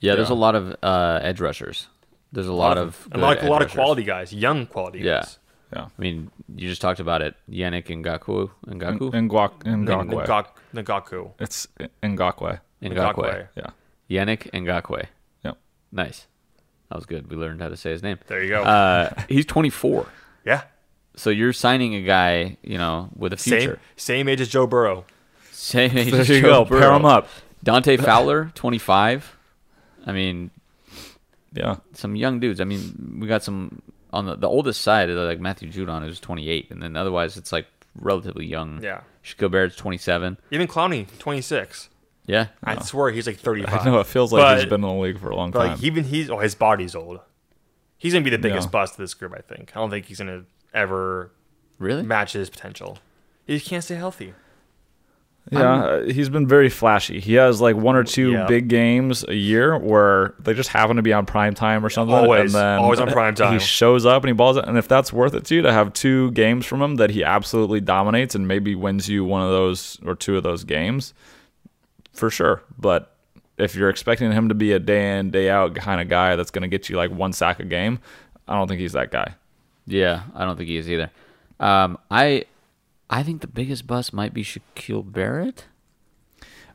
Yeah, yeah. There's a lot of uh, edge rushers. There's a lot of a lot of, a lot of quality guys, young quality yeah. guys. Yeah, I mean, you just talked about it, Yannick Ngakoue, Ngakoue, Ngakwe, Ngakwe, Ngakoue. It's Ngakwe, Ngakwe. Yeah, Yannick Ngakoue. Yep, nice. That was good. We learned how to say his name. There you go. Uh, he's twenty-four. Yeah. So you're signing a guy, you know, with a future. Same, same age as Joe Burrow. Same age. There as you Joe go. Burrow. Pair him up. Dante Fowler, twenty-five. I mean. Yeah, some young dudes. I mean, we got some on the, the oldest side, like Matthew Judon, who's twenty-eight, and then otherwise it's like relatively young. Yeah, Shaquille Barrett's twenty-seven. Even Clowney, twenty-six. Yeah, I no. swear he's like thirty-five. I know it feels like but, he's been in the league for a long time. Like even he's oh his body's old. He's gonna be the biggest yeah. bust of this group. I think. I don't think he's gonna ever really match his potential. He can't stay healthy. Yeah, uh, he's been very flashy. He has like one or two yeah. big games a year where they just happen to be on prime time or something. Always, and then always on prime time. He shows up and he balls it. And if that's worth it to you to have two games from him that he absolutely dominates and maybe wins you one of those or two of those games, for sure. But if you're expecting him to be a day in, day out kind of guy that's going to get you like one sack a game, I don't think he's that guy. Yeah, I don't think he is either. Um, I... I think the biggest bust might be Shaquille Barrett.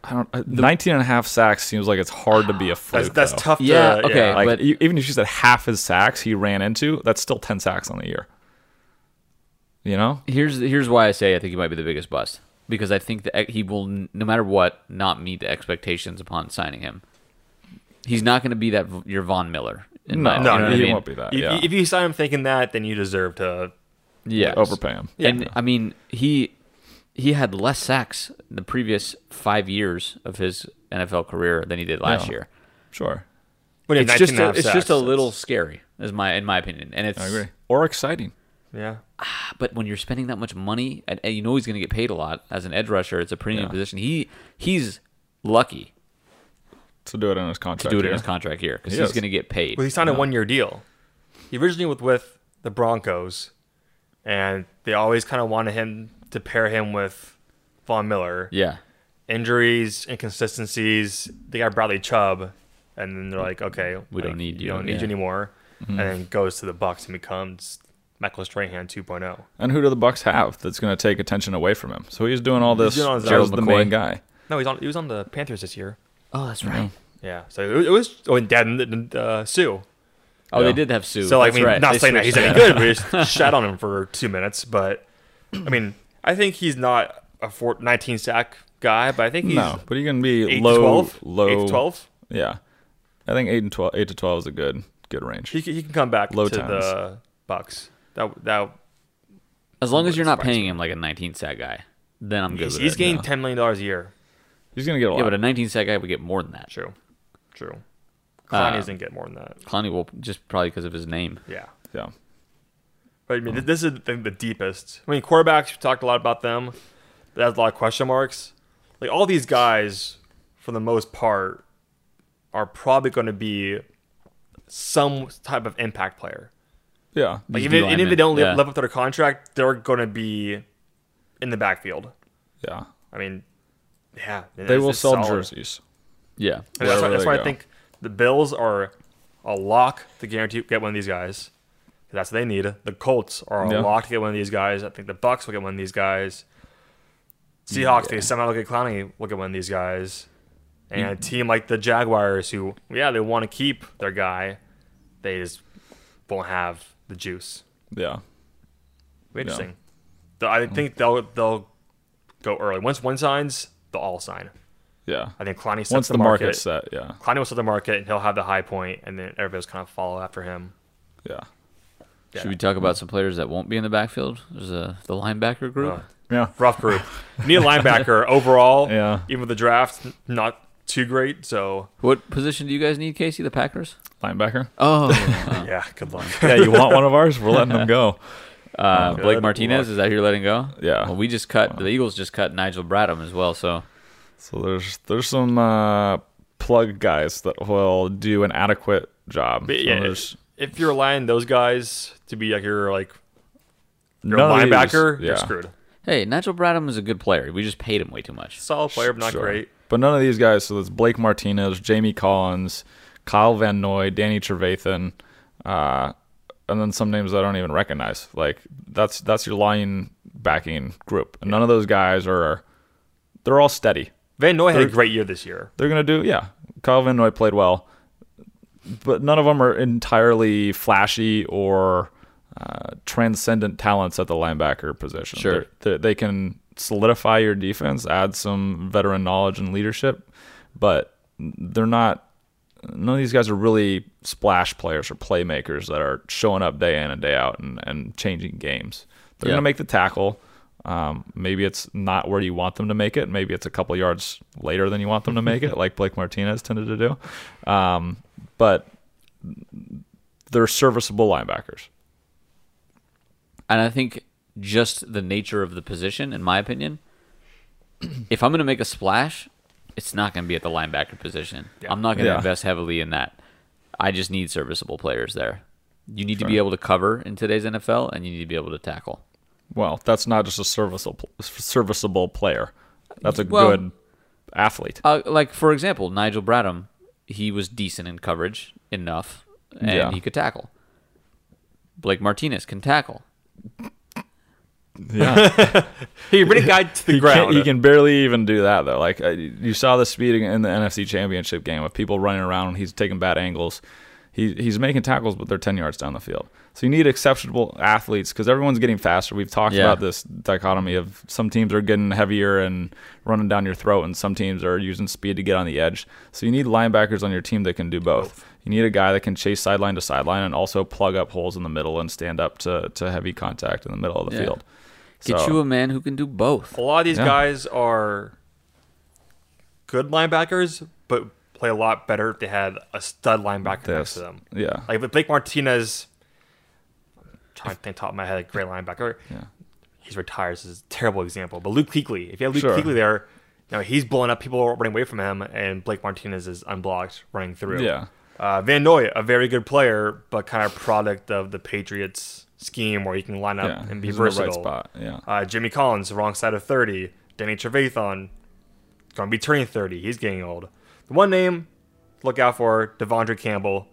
I don't. Uh, the, nineteen and a half sacks seems like it's hard to be a fluke. That's, that's tough. Yeah. To, okay. Yeah. Like, but even if you said half his sacks he ran into, that's still ten sacks on the year. You know. Here's here's why I say I think he might be the biggest bust. because I think that he will, no matter what, not meet the expectations upon signing him. He's not going to be that your Von Miller. In no, my, no you know he I mean? won't be that. Yeah. If, if you sign him thinking that, then you deserve to yeah. overpay him. Yeah. And, I mean, he he had less sacks the previous five years of his N F L career than he did last yeah. year. Sure. But it's just a, it's sacks, just a little scary, is my in my opinion. And it's I agree. Or exciting. Yeah. Ah, but when you're spending that much money, and, and you know he's going to get paid a lot as an edge rusher, it's a premium yeah. position. He He's lucky. To do it in his contract. To do it here. in his contract here because he he's going to get paid. Well, he signed a one-year deal. He originally was with the Broncos, and they always kind of wanted him to pair him with Von Miller. Yeah, injuries, inconsistencies. They got Bradley Chubb, and then they're like, "Okay, we like, don't need you. Don't need yeah. you anymore." Mm-hmm. And then goes to the Bucs and becomes Michael Strahan two point oh. And who do the Bucs have that's going to take attention away from him? So he's doing all this. He's doing all Gerald the main guy. No, he's on. He was on the Panthers this year. Oh, that's right. Yeah. So it was. Oh, and Dad and uh, Sue. Oh, yeah. They did have Sue. So, like, that's I mean, right. not they saying that he's any good. We just shat on him for two minutes. But, I mean, I think he's not a nineteen-sack guy, but I think he's no, but he can be eight low, twelve, low. eight to twelve? Yeah. I think eight and twelve, eight to twelve is a good good range. He, he can come back low to times. the Bucs. That, that, as long as you're not paying me. him like a nineteen-sack guy, then I'm good he's, with he's it. He's getting yeah. ten million dollars a year. He's going to get a lot. Yeah, but a nineteen-sack guy would get more than that. True. True. Clowney uh, doesn't get more than that. Clowney will just probably because of his name. Yeah. Yeah. But I mean, mm. this is the, the deepest. I mean, quarterbacks, we talked a lot about them. That's a lot of question marks. Like, all these guys, for the most part, are probably going to be some type of impact player. Yeah. Like, even, even if they don't yeah. live up to their contract, they're going to be in the backfield. Yeah. I mean, yeah. They will sell solid. jerseys. Yeah, that's why, that's why I think the Bills are a lock to guarantee get one of these guys. That's what they need. The Colts are a yeah. lock to get one of these guys. I think the Bucs will get one of these guys. Seahawks, yeah. they somehow look at Clowney, will get one of these guys. And yeah. a team like the Jaguars, who yeah, they want to keep their guy, they just won't have the juice. Yeah, interesting. Yeah. I think they'll they'll go early. Once one signs, they'll all sign. Yeah, I think Clowney sets Once the, the market. Once the market's set, yeah. Clowney will set the market, and he'll have the high point, and then everybody's kind of follow after him. Yeah. yeah. Should we talk about some players that won't be in the backfield? There's a, the linebacker group. Uh, yeah. Rough group. Need a linebacker overall. Yeah. Even with the draft, not too great. So, what position do you guys need, Casey? The Packers? Linebacker. Oh. Wow. Yeah, good luck. Yeah, you want one of ours? We're letting them go. Uh, Blake good Martinez, luck. Is that who you're letting go? Yeah. Well, we just cut, wow. the Eagles just cut Nigel Bradham as well, so. So there's there's some uh, plug guys that will do an adequate job. Yeah, so if, if you're relying those guys to be like your like your linebacker, yeah. you're screwed. Hey, Nigel Bradham is a good player. We just paid him way too much. Solid player, but not sure. great. But none of these guys. So there's Blake Martinez, Jamie Collins, Kyle Van Noy, Danny Trevathan, uh, and then some names I don't even recognize. Like that's that's your line backing group, and yeah. none of those guys are. They're all steady. Van Noy had a great year this year. They're going to do, yeah. Kyle Van Noy played well, but none of them are entirely flashy or uh, transcendent talents at the linebacker position. Sure. They're, they can solidify your defense, add some veteran knowledge and leadership, but they're not. None of these guys are really splash players or playmakers that are showing up day in and day out and, and changing games. They're yeah. going to make the tackle. Um, maybe it's not where you want them to make it. Maybe it's a couple yards later than you want them to make it, like Blake Martinez tended to do. Um, but they're serviceable linebackers. And I think just the nature of the position, in my opinion, if I'm going to make a splash, it's not going to be at the linebacker position. Yeah. I'm not going to yeah. invest heavily in that. I just need serviceable players there. You need sure. to be able to cover in today's N F L, and you need to be able to tackle. Well, that's not just a serviceable serviceable player. That's a well, good athlete. Uh, like, for example, Nigel Bradham, he was decent in coverage enough, and yeah. he could tackle. Blake Martinez can tackle. Yeah. He really got to the he ground. He can barely even do that, though. Like, you saw the speed in the N F C Championship game of people running around, and he's taking bad angles. He he's making tackles, but they're ten yards down the field. So you need exceptional athletes because everyone's getting faster. We've talked yeah. about this dichotomy of some teams are getting heavier and running down your throat, and some teams are using speed to get on the edge. So you need linebackers on your team that can do both. You need a guy that can chase sideline to sideline and also plug up holes in the middle and stand up to, to heavy contact in the middle of the yeah. field. Get so, you a man who can do both. A lot of these yeah. guys are good linebackers, but play a lot better if they had a stud linebacker this, next to them. Yeah. Like if Blake Martinez, I'm trying to think top of my head, a great linebacker. Yeah. He's retired, so this is a terrible example. But Luke Kuechly, if you have Luke sure. Kuechly there, you know, he's blowing up, people are running away from him, and Blake Martinez is unblocked running through. Yeah. Uh, Van Noy, a very good player, but kind of product of the Patriots scheme where he can line up yeah, and be versatile. In the right spot. Yeah. Uh, Jimmy Collins, wrong side of thirty. Danny Trevathan, going to be turning thirty. He's getting old. The one name to look out for, Devondre Campbell.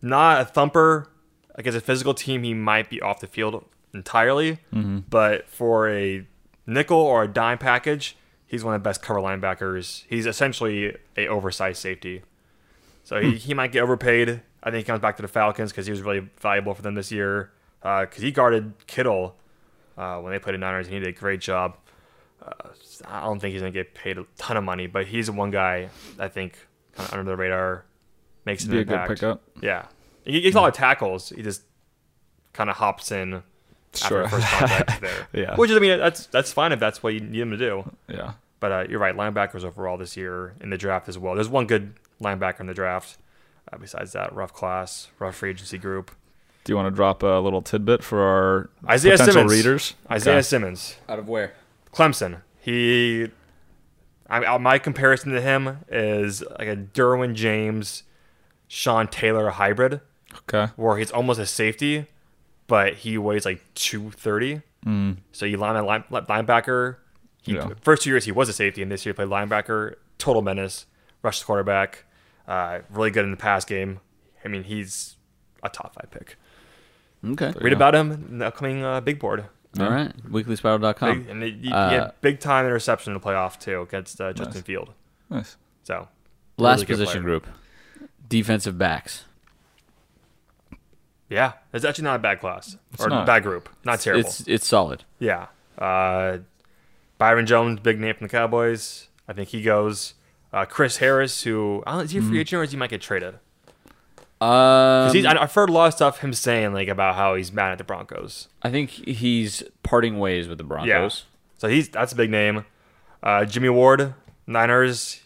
Not a thumper. Against a physical team, he might be off the field entirely. Mm-hmm. But for a nickel or a dime package, he's one of the best cover linebackers. He's essentially an oversized safety. So hmm. he, he might get overpaid. I think he comes back to the Falcons because he was really valuable for them this year. Because uh, he guarded Kittle uh, when they played the Niners, and he did a great job. Uh, I don't think he's going to get paid a ton of money, but he's the one guy I think kind of under the radar makes an impact. Be a good pickup. Yeah. He gets yeah. a lot of tackles. He just kind of hops in sure. after the first contact there. yeah. Which, I mean, that's that's fine if that's what you need him to do. Yeah. But uh, you're right, linebackers overall this year in the draft as well. There's one good linebacker in the draft. Uh, besides that, rough class, rough free agency group. Do you want to drop a little tidbit for our Isaiah potential Simmons. readers? Isaiah okay. Simmons. Out of where? Clemson. He, I, my comparison to him is like a Derwin James, Sean Taylor hybrid. Okay. Where he's almost a safety, but he weighs like two thirty. Mm. So you line a line, linebacker. He, yeah. First two years he was a safety, and this year he played linebacker. Total menace. Rushed the quarterback. Uh, really good in the pass game. I mean, he's a top five pick. Okay. Read yeah. about him in the upcoming uh, big board. All yeah. right, weekly spiral dot com. Big, and it, you uh, get big-time interception to play off, too, against uh, Justin nice. Field. Nice. So, last really position player. Group, defensive backs. Yeah, it's actually not a bad class. It's or not. Bad group. Not it's, terrible. It's it's solid. Yeah. Uh, Byron Jones, big name from the Cowboys. I think he goes. Uh, Chris Harris, who, I don't know, is he a free agent mm-hmm. or is he might get traded? Um, he's, I've heard a lot of stuff him saying like about how he's mad at the Broncos. I think he's parting ways with the Broncos. Yeah. So he's that's a big name. Uh, Jimmy Ward, Niners.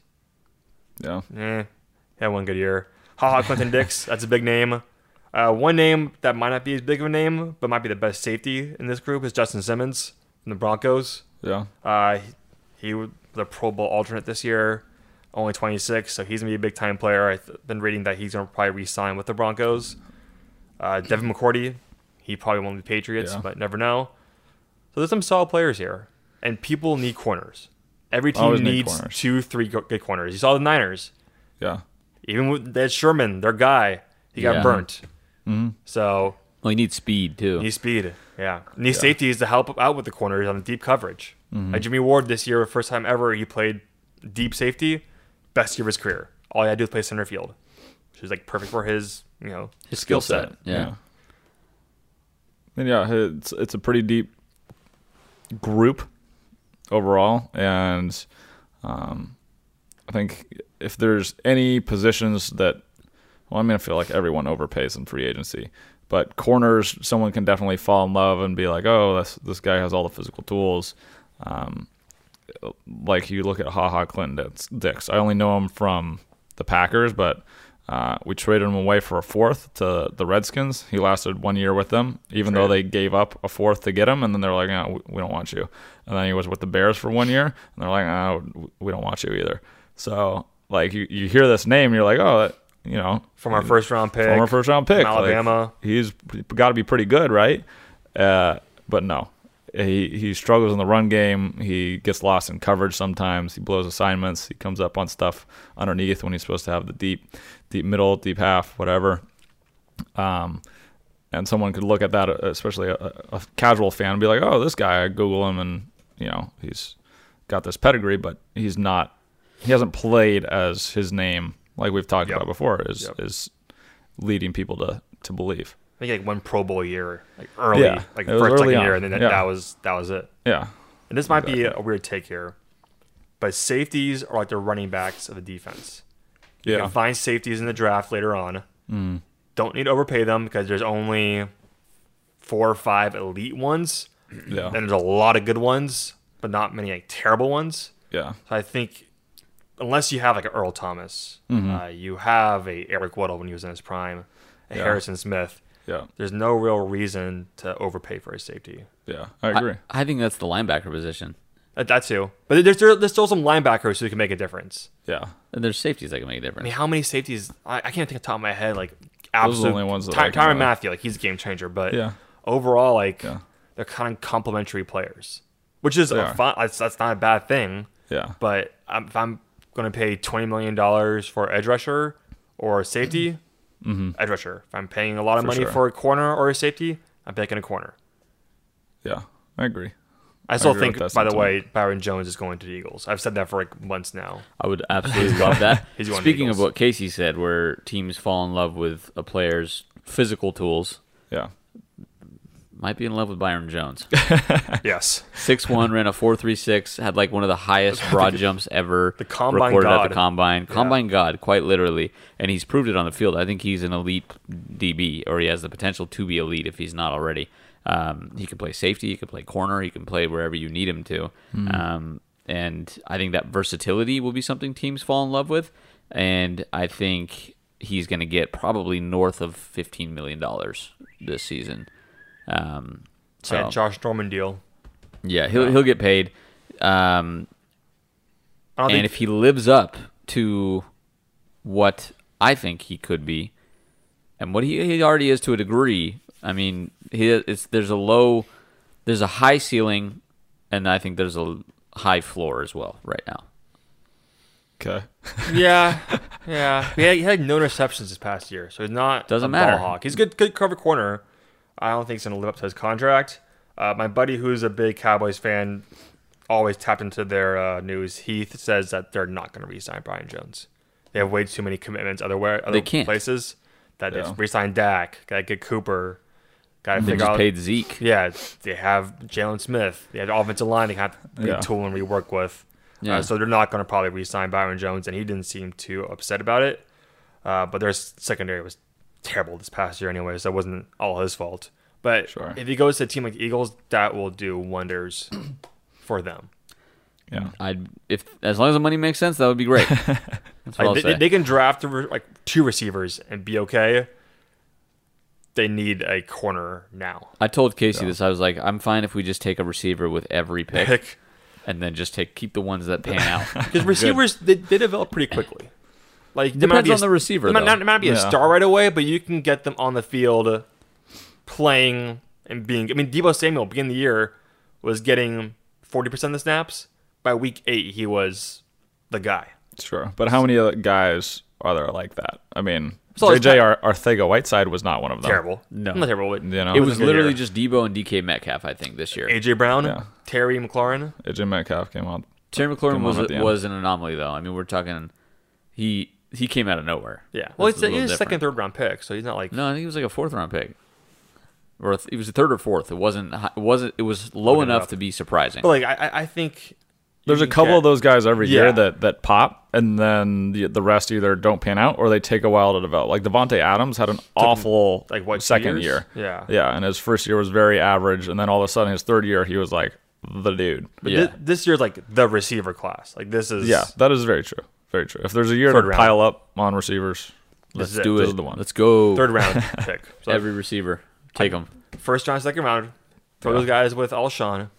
Yeah. Eh, had one good year. Ha Ha Clinton Dix, that's a big name. Uh, one name that might not be as big of a name, but might be the best safety in this group is Justin Simmons from the Broncos. Yeah. Uh, he, he was a Pro Bowl alternate this year. Only twenty-six, so he's going to be a big-time player. I've been reading that he's going to probably re-sign with the Broncos. Uh, Devin McCourty, he probably won't be Patriots, yeah. but never know. So there's some solid players here. And people need corners. Every team Always needs need two, three good corners. You saw the Niners. Yeah. Even with that Sherman, their guy, he got yeah. burnt. Mm-hmm. So. Well, you need speed, too. You need speed, yeah. You need yeah. safeties to help out with the corners on the deep coverage. Mm-hmm. Like Jimmy Ward this year, first time ever, he played deep safety. Best year of his career. All he had to do was play center field, which is like perfect for his, you know, his skill set. set. Yeah. yeah. And yeah, it's it's a pretty deep group overall, and um, I think if there's any positions that, well, I mean, I feel like everyone overpays in free agency, but corners, someone can definitely fall in love and be like, oh, this this guy has all the physical tools. Um, Like you look at Ha Ha Clinton Dix. I only know him from the Packers, but uh, we traded him away for a fourth to the Redskins. He lasted one year with them, even Trade. though they gave up a fourth to get him, and then they're like, "No, we don't want you." And then he was with the Bears for one year, and they're like, "No, we don't want you either." So, like, you, you hear this name, you're like, "Oh, that, you know, from our first round pick, from our first round pick, from Alabama, like, he's got to be pretty good, right?" Uh, but no. He he struggles in the run game. He gets lost in coverage sometimes. He blows assignments. He comes up on stuff underneath when he's supposed to have the deep, deep middle, deep half, whatever. Um, and someone could look at that, especially a, a casual fan, and be like, "Oh, this guy." I Google him, and you know he's got this pedigree, but he's not. He hasn't played as his name, like we've talked yep. about before, is yep. is leading people to to believe. I think like one Pro Bowl year, like early, yeah, like the first, second on. year, and then that, yeah. that was that was it. Yeah. And this might exactly. be a weird take here, but safeties are like the running backs of a defense. You yeah. can find safeties in the draft later on. Mm. Don't need to overpay them because there's only four or five elite ones. Yeah. And there's a lot of good ones, but not many like terrible ones. Yeah. So I think unless you have like an Earl Thomas, mm-hmm. uh, you have a Eric Weddle when he was in his prime, a yeah. Harrison Smith. Yeah. There's no real reason to overpay for a safety. Yeah, I agree. I, I think that's the linebacker position. That too. But there's there's still some linebackers who can make a difference. Yeah. And there's safeties that can make a difference. I mean, how many safeties? I, I can't think off the top of my head. Like, absolutely. Those are the only ones that Ty, I can Tyrann know. Mathieu, like, he's a game changer. But yeah. overall, like, yeah. they're kind of complementary players, which is a fun, that's, that's not a bad thing. Yeah. But I'm, if I'm going to pay twenty million dollars for edge rusher or safety, mm-hmm. edge rusher. If I'm paying a lot of for money sure. for a corner or a safety, I'm picking a corner. Yeah, I agree. I still I think, by the way, Byron Jones is going to the Eagles. I've said that for like months now. I would absolutely love that. Speaking of what Casey said, where teams fall in love with a player's physical tools, yeah, might be in love with Byron Jones. Yes. six one, ran a four three six, had like one of the highest broad jumps ever the combine recorded god. at the Combine. Combine yeah. God, quite literally. And he's proved it on the field. I think he's an elite D B, or he has the potential to be elite if he's not already. Um, he can play safety, he can play corner, he can play wherever you need him to. Mm. Um, and I think that versatility will be something teams fall in love with. And I think he's going to get probably north of fifteen million dollars this season. Um, so that Josh Norman deal. Yeah, he'll, he'll get paid. Um, I don't and think... if he lives up to what I think he could be, and what he, he already is to a degree, I mean, he, it's there's a low, there's a high ceiling, and I think there's a high floor as well right now. Okay. yeah, yeah. He had, he had no interceptions this past year, so he's not doesn't a matter. Ball hawk. He's a good, good cover corner. I don't think he's gonna live up to his contract. Uh, my buddy, who's a big Cowboys fan, always tapped into their uh, news. Heath says that they're not gonna re-sign Brian Jones. They have way too many commitments other where other they places. That yeah. they've re-signed Dak, gotta get Cooper. Gotta they just out, paid Zeke. Yeah, they have Jalen Smith. They have the offensive line they have to retool yeah. and rework with. Yeah. Uh, so they're not going to probably re-sign Byron Jones, and he didn't seem too upset about it. Uh, but their secondary was terrible this past year anyway, so it wasn't all his fault. But sure. if he goes to a team like the Eagles, that will do wonders for them. Yeah, I'd if as long as the money makes sense, that would be great. That's what like, they, they can draft like two receivers and be okay. They need a corner now. I told Casey so. this. I was like, I'm fine if we just take a receiver with every pick, pick. and then just take keep the ones that pan out. Because receivers, they, they develop pretty quickly. Like it depends on a, the receiver, It might not, not be yeah. a star right away, but you can get them on the field playing and being... I mean, Deebo Samuel, beginning of the year, was getting forty percent of the snaps. By week eight, he was the guy. Sure. But how many other guys are there like that? I mean... So J J Arcega-Whiteside was not one of them. Terrible. No. Not terrible. It, you know, it was literally year. just Deebo and D K Metcalf, I think, this year. A J Brown, yeah. Terry McLaurin. A J Metcalf came out. Terry McLaurin was a, was an anomaly, though. I mean, we're talking, he he came out of nowhere. Yeah. Well, he's a, a second, third round pick, so he's not like. No, I think he was like a fourth round pick. Or th- it was a third or fourth. It wasn't, it wasn't, it was low Looking enough up. to be surprising. But like, I, I think. There's a couple get, of those guys every yeah. year that, that pop, and then the, the rest either don't pan out or they take a while to develop. Like Devontae Adams had an Took, awful like what, second years? year. Yeah. Yeah, and his first year was very average, and then all of a sudden his third year he was like the dude. But yeah. th- this year's like the receiver class. Like this is Yeah, that is very true. Very true. If there's a year to round. pile up on receivers, let's this do it. This is the one. Let's go. Third round pick. So every receiver. Take them. First round, second round. Throw yeah. those guys with Alshon.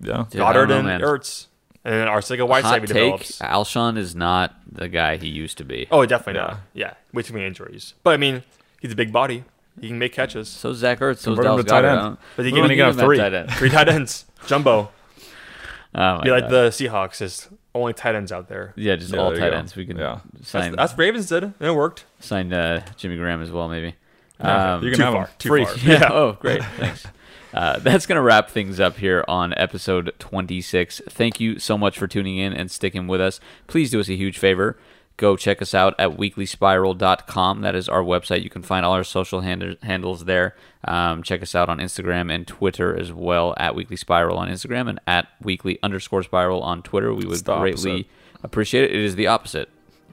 Yeah. Goddard and Ertz. And then Arcega-Whiteside develops. Alshon is not the guy he used to be. Oh, definitely yeah. not. Yeah, way too many injuries. But I mean, he's a big body. He can make catches. So Zach Ertz, so Dallas tight end. But he only got three, tight end. three tight ends. Jumbo. Oh be God. Like the Seahawks is only tight ends out there. Yeah, just yeah, all tight ends. We can yeah. sign. That's, that's Ravens did. And it worked. Signed uh, Jimmy Graham as well, maybe. No, um, you can too have far. Him. Too free. Far. Yeah. yeah. Oh, great. Thanks. Uh, that's going to wrap things up here on episode twenty-six. Thank you so much for tuning in and sticking with us. Please do us a huge favor. go check us out at weekly spiral dot com. That is our website. You can find all our social hand- handles there. Um, check us out on Instagram and Twitter as well, at Weekly Spiral on Instagram and at Weekly underscore Spiral on Twitter. We would greatly opposite. appreciate it. It is the opposite.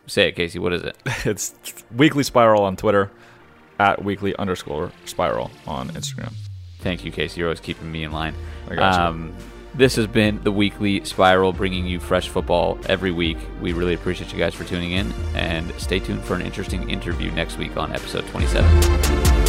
Say it, Casey. What is it? It's Weekly Spiral on Twitter, at Weekly underscore Spiral on Instagram. Thank you, Casey. You're always keeping me in line. I got you. Um, This has been the Weekly Spiral, bringing you fresh football every week. We really appreciate you guys for tuning in, and stay tuned for an interesting interview next week on episode twenty-seven.